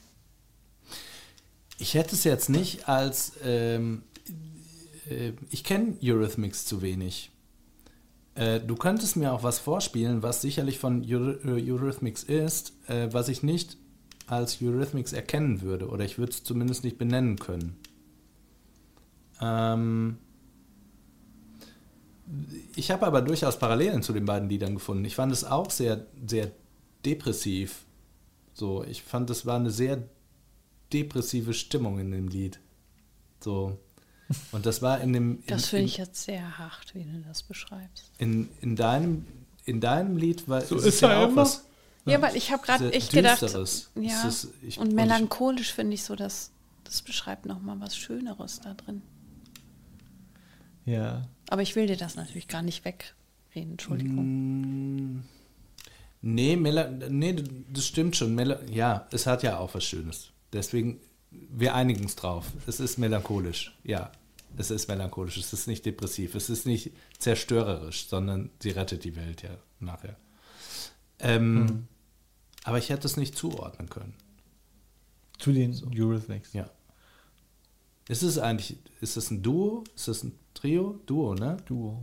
Ich hätte es jetzt nicht als, ich kenne Eurythmics zu wenig. Du könntest mir auch was vorspielen, was sicherlich von Eurythmics ist, was ich nicht als Eurythmics erkennen würde, oder ich würde es zumindest nicht benennen können. Ich habe aber durchaus Parallelen zu den beiden Liedern gefunden. Ich fand es auch sehr, sehr depressiv. So, ich fand, es war eine sehr depressive Stimmung in dem Lied. So. Und das war in dem. Das finde ich jetzt sehr hart, wie du das beschreibst. In deinem Lied war so ist ja auch immer was. Ja, weil ich habe gerade echt gedacht. Ja, ist, und melancholisch finde ich so, dass das beschreibt nochmal was Schöneres da drin. Ja. Aber ich will dir das natürlich gar nicht wegreden, Entschuldigung. Nee, das stimmt schon. Ja, es hat ja auch was Schönes. Deswegen, wir einigen uns drauf. Es ist melancholisch. Ja, es ist melancholisch. Es ist nicht depressiv. Es ist nicht zerstörerisch, sondern sie rettet die Welt ja nachher. Aber ich hätte es nicht zuordnen können. Zu den Eurythmics. Ja. Ist es ein Duo? Ist es ein Trio? Duo, ne? Duo.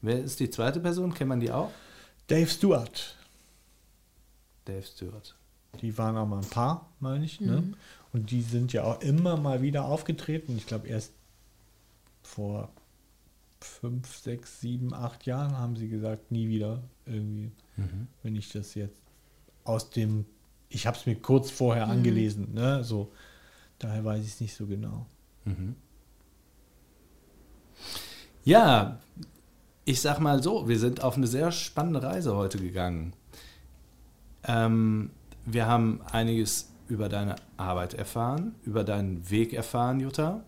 Wer ist die zweite Person? Kennt man die auch? Dave Stewart. Die waren auch mal ein Paar, meine ich, ne? Und die sind ja auch immer mal wieder aufgetreten. Ich glaube, erst vor 5, 6, 7, 8 Jahren haben sie gesagt, nie wieder irgendwie. Wenn ich das jetzt ich habe es mir kurz vorher angelesen, ne? So. Daher weiß ich es nicht so genau. Ja, ich sag mal so, wir sind auf eine sehr spannende Reise heute gegangen. Wir haben einiges über deine Arbeit erfahren, über deinen Weg erfahren, Jutta.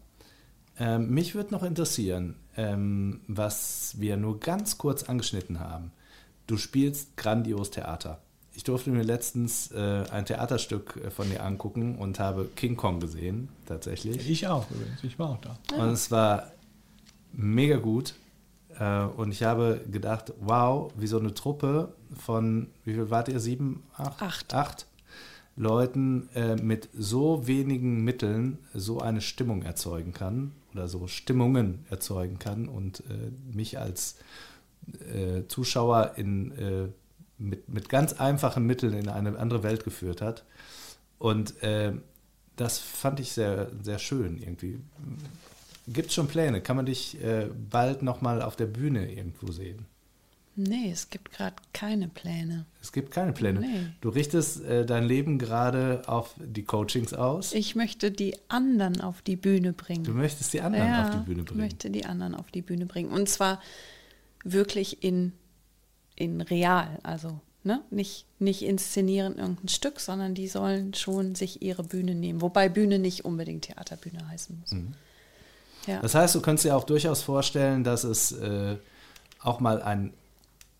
Mich würde noch interessieren, was wir nur ganz kurz angeschnitten haben. Du spielst grandios Theater. Ich durfte mir letztens ein Theaterstück von dir angucken und habe King Kong gesehen, tatsächlich. Ich auch übrigens, ich war auch da. Und es war mega gut und ich habe gedacht, wow, wie so eine Truppe von, wie viel wart ihr, 7, 8? 8. Leuten mit so wenigen Mitteln so eine Stimmung erzeugen kann oder so Stimmungen erzeugen kann und mich als Zuschauer mit ganz einfachen Mitteln in eine andere Welt geführt hat. Und das fand ich sehr, sehr schön irgendwie. Gibt es schon Pläne? Kann man dich bald nochmal auf der Bühne irgendwo sehen? Nee, es gibt gerade keine Pläne. Es gibt keine Pläne. Nee. Du richtest dein Leben gerade auf die Coachings aus. Ich möchte die anderen auf die Bühne bringen. Du möchtest die anderen auf die Bühne bringen. Ich möchte die anderen auf die Bühne bringen. Und zwar wirklich in real. Also nicht inszenieren irgendein Stück, sondern die sollen schon sich ihre Bühne nehmen. Wobei Bühne nicht unbedingt Theaterbühne heißen muss. Mhm. Ja. Das heißt, du könntest dir auch durchaus vorstellen, dass es auch mal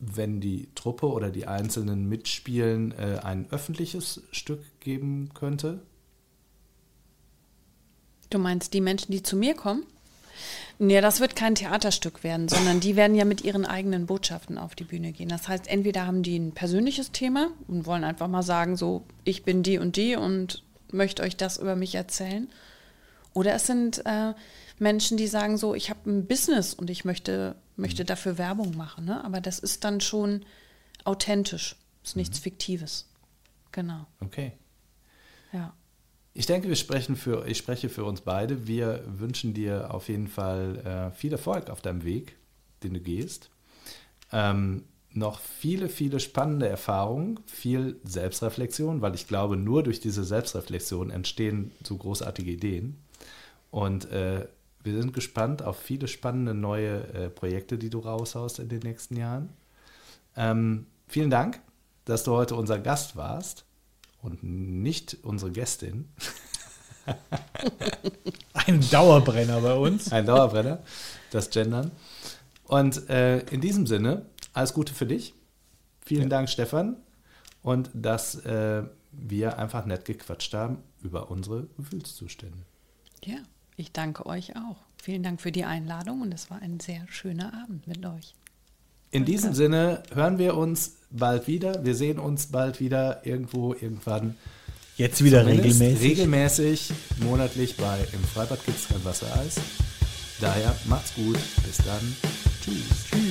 wenn die Truppe oder die Einzelnen mitspielen, ein öffentliches Stück geben könnte? Du meinst die Menschen, die zu mir kommen? Nee, das wird kein Theaterstück werden, sondern die werden ja mit ihren eigenen Botschaften auf die Bühne gehen. Das heißt, entweder haben die ein persönliches Thema und wollen einfach mal sagen, so, ich bin die und möchte euch das über mich erzählen. Oder es sind Menschen, die sagen so, ich habe ein Business und ich möchte dafür Werbung machen. Ne? Aber das ist dann schon authentisch, ist nichts Fiktives. Genau. Okay. Ja. Ich denke, ich spreche für uns beide. Wir wünschen dir auf jeden Fall viel Erfolg auf deinem Weg, den du gehst. Noch viele, viele spannende Erfahrungen, viel Selbstreflexion, weil ich glaube, nur durch diese Selbstreflexion entstehen so großartige Ideen. Und wir sind gespannt auf viele spannende neue Projekte, die du raushaust in den nächsten Jahren. Vielen Dank, dass du heute unser Gast warst. Und nicht unsere Gästin. Ein Dauerbrenner bei uns. Ein Dauerbrenner, das Gendern. Und in diesem Sinne, alles Gute für dich. Vielen Dank, Stefan. Und dass wir einfach nett gequatscht haben über unsere Gefühlszustände. Ja, ich danke euch auch. Vielen Dank für die Einladung und es war ein sehr schöner Abend mit euch. In diesem Sinne hören wir uns bald wieder. Wir sehen uns bald wieder irgendwann. Jetzt wieder regelmäßig. Regelmäßig, monatlich bei Im Freibad gibt's kein Wassereis. Daher macht's gut. Bis dann. Tschüss.